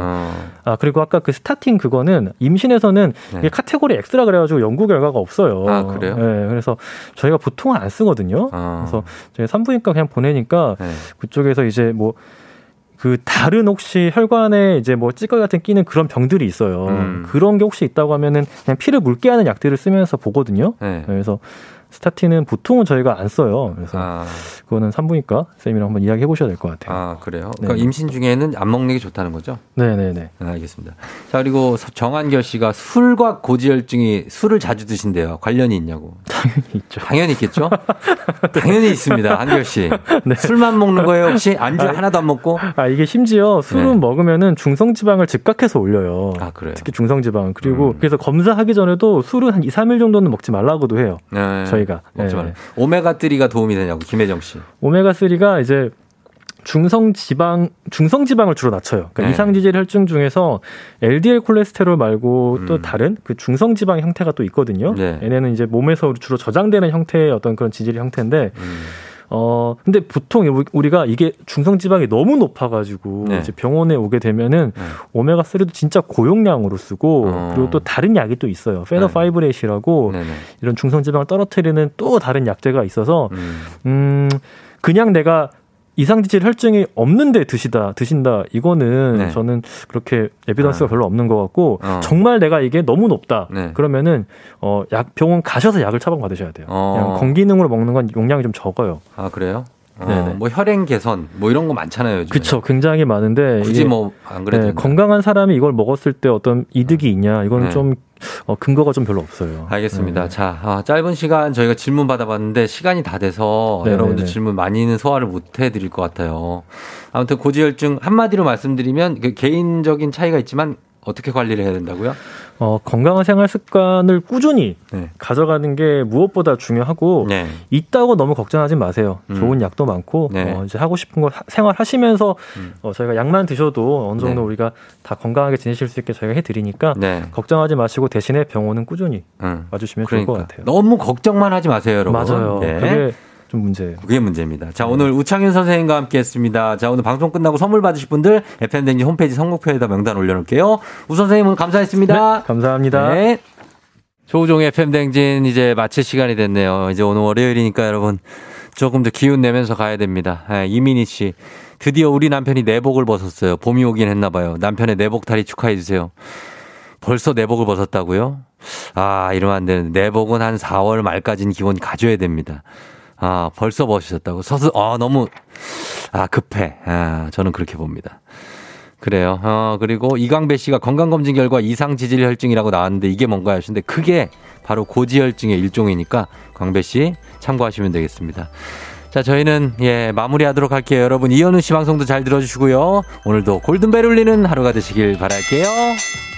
아 그리고 아까 그 스타팅 그거는 임신에서는 네. 이게 카테고리 X라 그래가지고 연구 결과가 없어요. 아 그래요? 네, 그래서 저희가 보통은 안 쓰거든요. 그래서 저희 산부인과 그냥 보내니까 네. 그쪽에서 이제 뭐 그 다른 혹시 혈관에 이제 뭐 찌꺼기 같은 끼는 그런 병들이 있어요. 그런 게 혹시 있다고 하면은 그냥 피를 묽게 하는 약들을 쓰면서 보거든요. 네. 그래서 스타틴은 보통은 저희가 안 써요. 그래서 그거는 산부인과 쌤이랑 한번 이야기해 보셔야 될 것 같아요. 아, 그래요? 네. 그러니까 임신 중에는 안 먹는 게 좋다는 거죠? 네네네. 아, 알겠습니다. 자, 그리고 정한결 씨가 술과 고지혈증이 술을 자주 드신대요. 관련이 있냐고. 당연히 있죠. 당연히 있겠죠? 당연히 있습니다. 한결 씨. 네. 술만 먹는 거예요? 혹시 안주 하나도 안 먹고? 아, 이게 심지어 술은 네. 먹으면은 중성지방을 즉각해서 올려요. 아, 그래요? 특히 중성지방. 그리고 그래서 검사하기 전에도 술은 한 2, 3일 정도는 먹지 말라고도 해요. 네. 저희가. 먹지 말라. 오메가3가 도움이 되냐고, 김혜정 씨. 오메가3가 이제 중성지방을 주로 낮춰요. 그러니까 네. 이상지질 혈중 중에서 LDL 콜레스테롤 말고 또 다른 그 중성지방 형태가 또 있거든요. 네. 얘네는 이제 몸에서 주로 저장되는 형태의 어떤 그런 지질 형태인데 근데 보통 우리가 이게 중성지방이 너무 높아가지고 네. 이제 병원에 오게 되면은 오메가3도 진짜 고용량으로 쓰고 그리고 또 다른 약이 또 있어요. 페노파이브레이시라고 네. 이런 중성지방을 떨어뜨리는 또 다른 약제가 있어서 그냥 내가 이상지질 혈증이 없는데 드신다 이거는 네. 저는 그렇게 에비던스가 별로 없는 것 같고 정말 내가 이게 너무 높다 네. 그러면은 병원 가셔서 약을 처방받으셔야 돼요. 그냥 건기능으로 먹는 건 용량이 좀 적어요. 아 그래요? 뭐 혈행 개선 뭐 이런 거 많잖아요. 그렇죠. 굉장히 많은데 굳이 뭐 안 그래도 네, 건강한 사람이 이걸 먹었을 때 어떤 이득이 있냐 이거는 네. 좀 근거가 좀 별로 없어요. 알겠습니다. 네. 자 짧은 시간 저희가 질문 받아봤는데 시간이 다 돼서 네네네. 여러분들 질문 많이는 소화를 못 해드릴 것 같아요. 아무튼 고지혈증 한마디로 말씀드리면 개인적인 차이가 있지만 어떻게 관리를 해야 된다고요? 건강한 생활 습관을 꾸준히 네. 가져가는 게 무엇보다 중요하고 네. 있다고 너무 걱정하지 마세요. 좋은 약도 많고 네. 이제 하고 싶은 거 생활하시면서 저희가 약만 드셔도 어느 정도 네. 우리가 다 건강하게 지내실 수 있게 저희가 해드리니까 네. 걱정하지 마시고 대신에 병원은 꾸준히 와주시면 그러니까. 좋을 것 같아요. 너무 걱정만 하지 마세요, 여러분. 맞아요. 네. 좀 문제예요. 그게 문제입니다. 자, 오늘 우창윤 선생님과 함께했습니다. 자, 오늘 방송 끝나고 선물 받으실 분들 FM댕진 홈페이지 선곡표에다 명단 올려놓을게요. 우 선생님 오늘 감사했습니다. 네, 감사합니다. 네. 조우종의 FM댕진 이제 마칠 시간이 됐네요. 이제 오늘 월요일이니까 여러분 조금 더 기운 내면서 가야 됩니다. 네, 이민희 씨 드디어 우리 남편이 내복을 벗었어요. 봄이 오긴 했나 봐요. 남편의 내복다리 축하해 주세요. 벌써 내복을 벗었다고요? 아, 이러면 안 되는데 내복은 한 4월 말까지는 기본 가져야 됩니다. 아, 벌써 벗으셨다고? 급해. 아, 저는 그렇게 봅니다. 그래요. 그리고 이강배 씨가 건강검진 결과 이상지질혈증이라고 나왔는데 이게 뭔가요? 근데 그게 바로 고지혈증의 일종이니까 강배 씨 참고하시면 되겠습니다. 자, 저희는, 마무리하도록 할게요. 여러분, 이현우 씨 방송도 잘 들어주시고요. 오늘도 골든벨 울리는 하루가 되시길 바랄게요.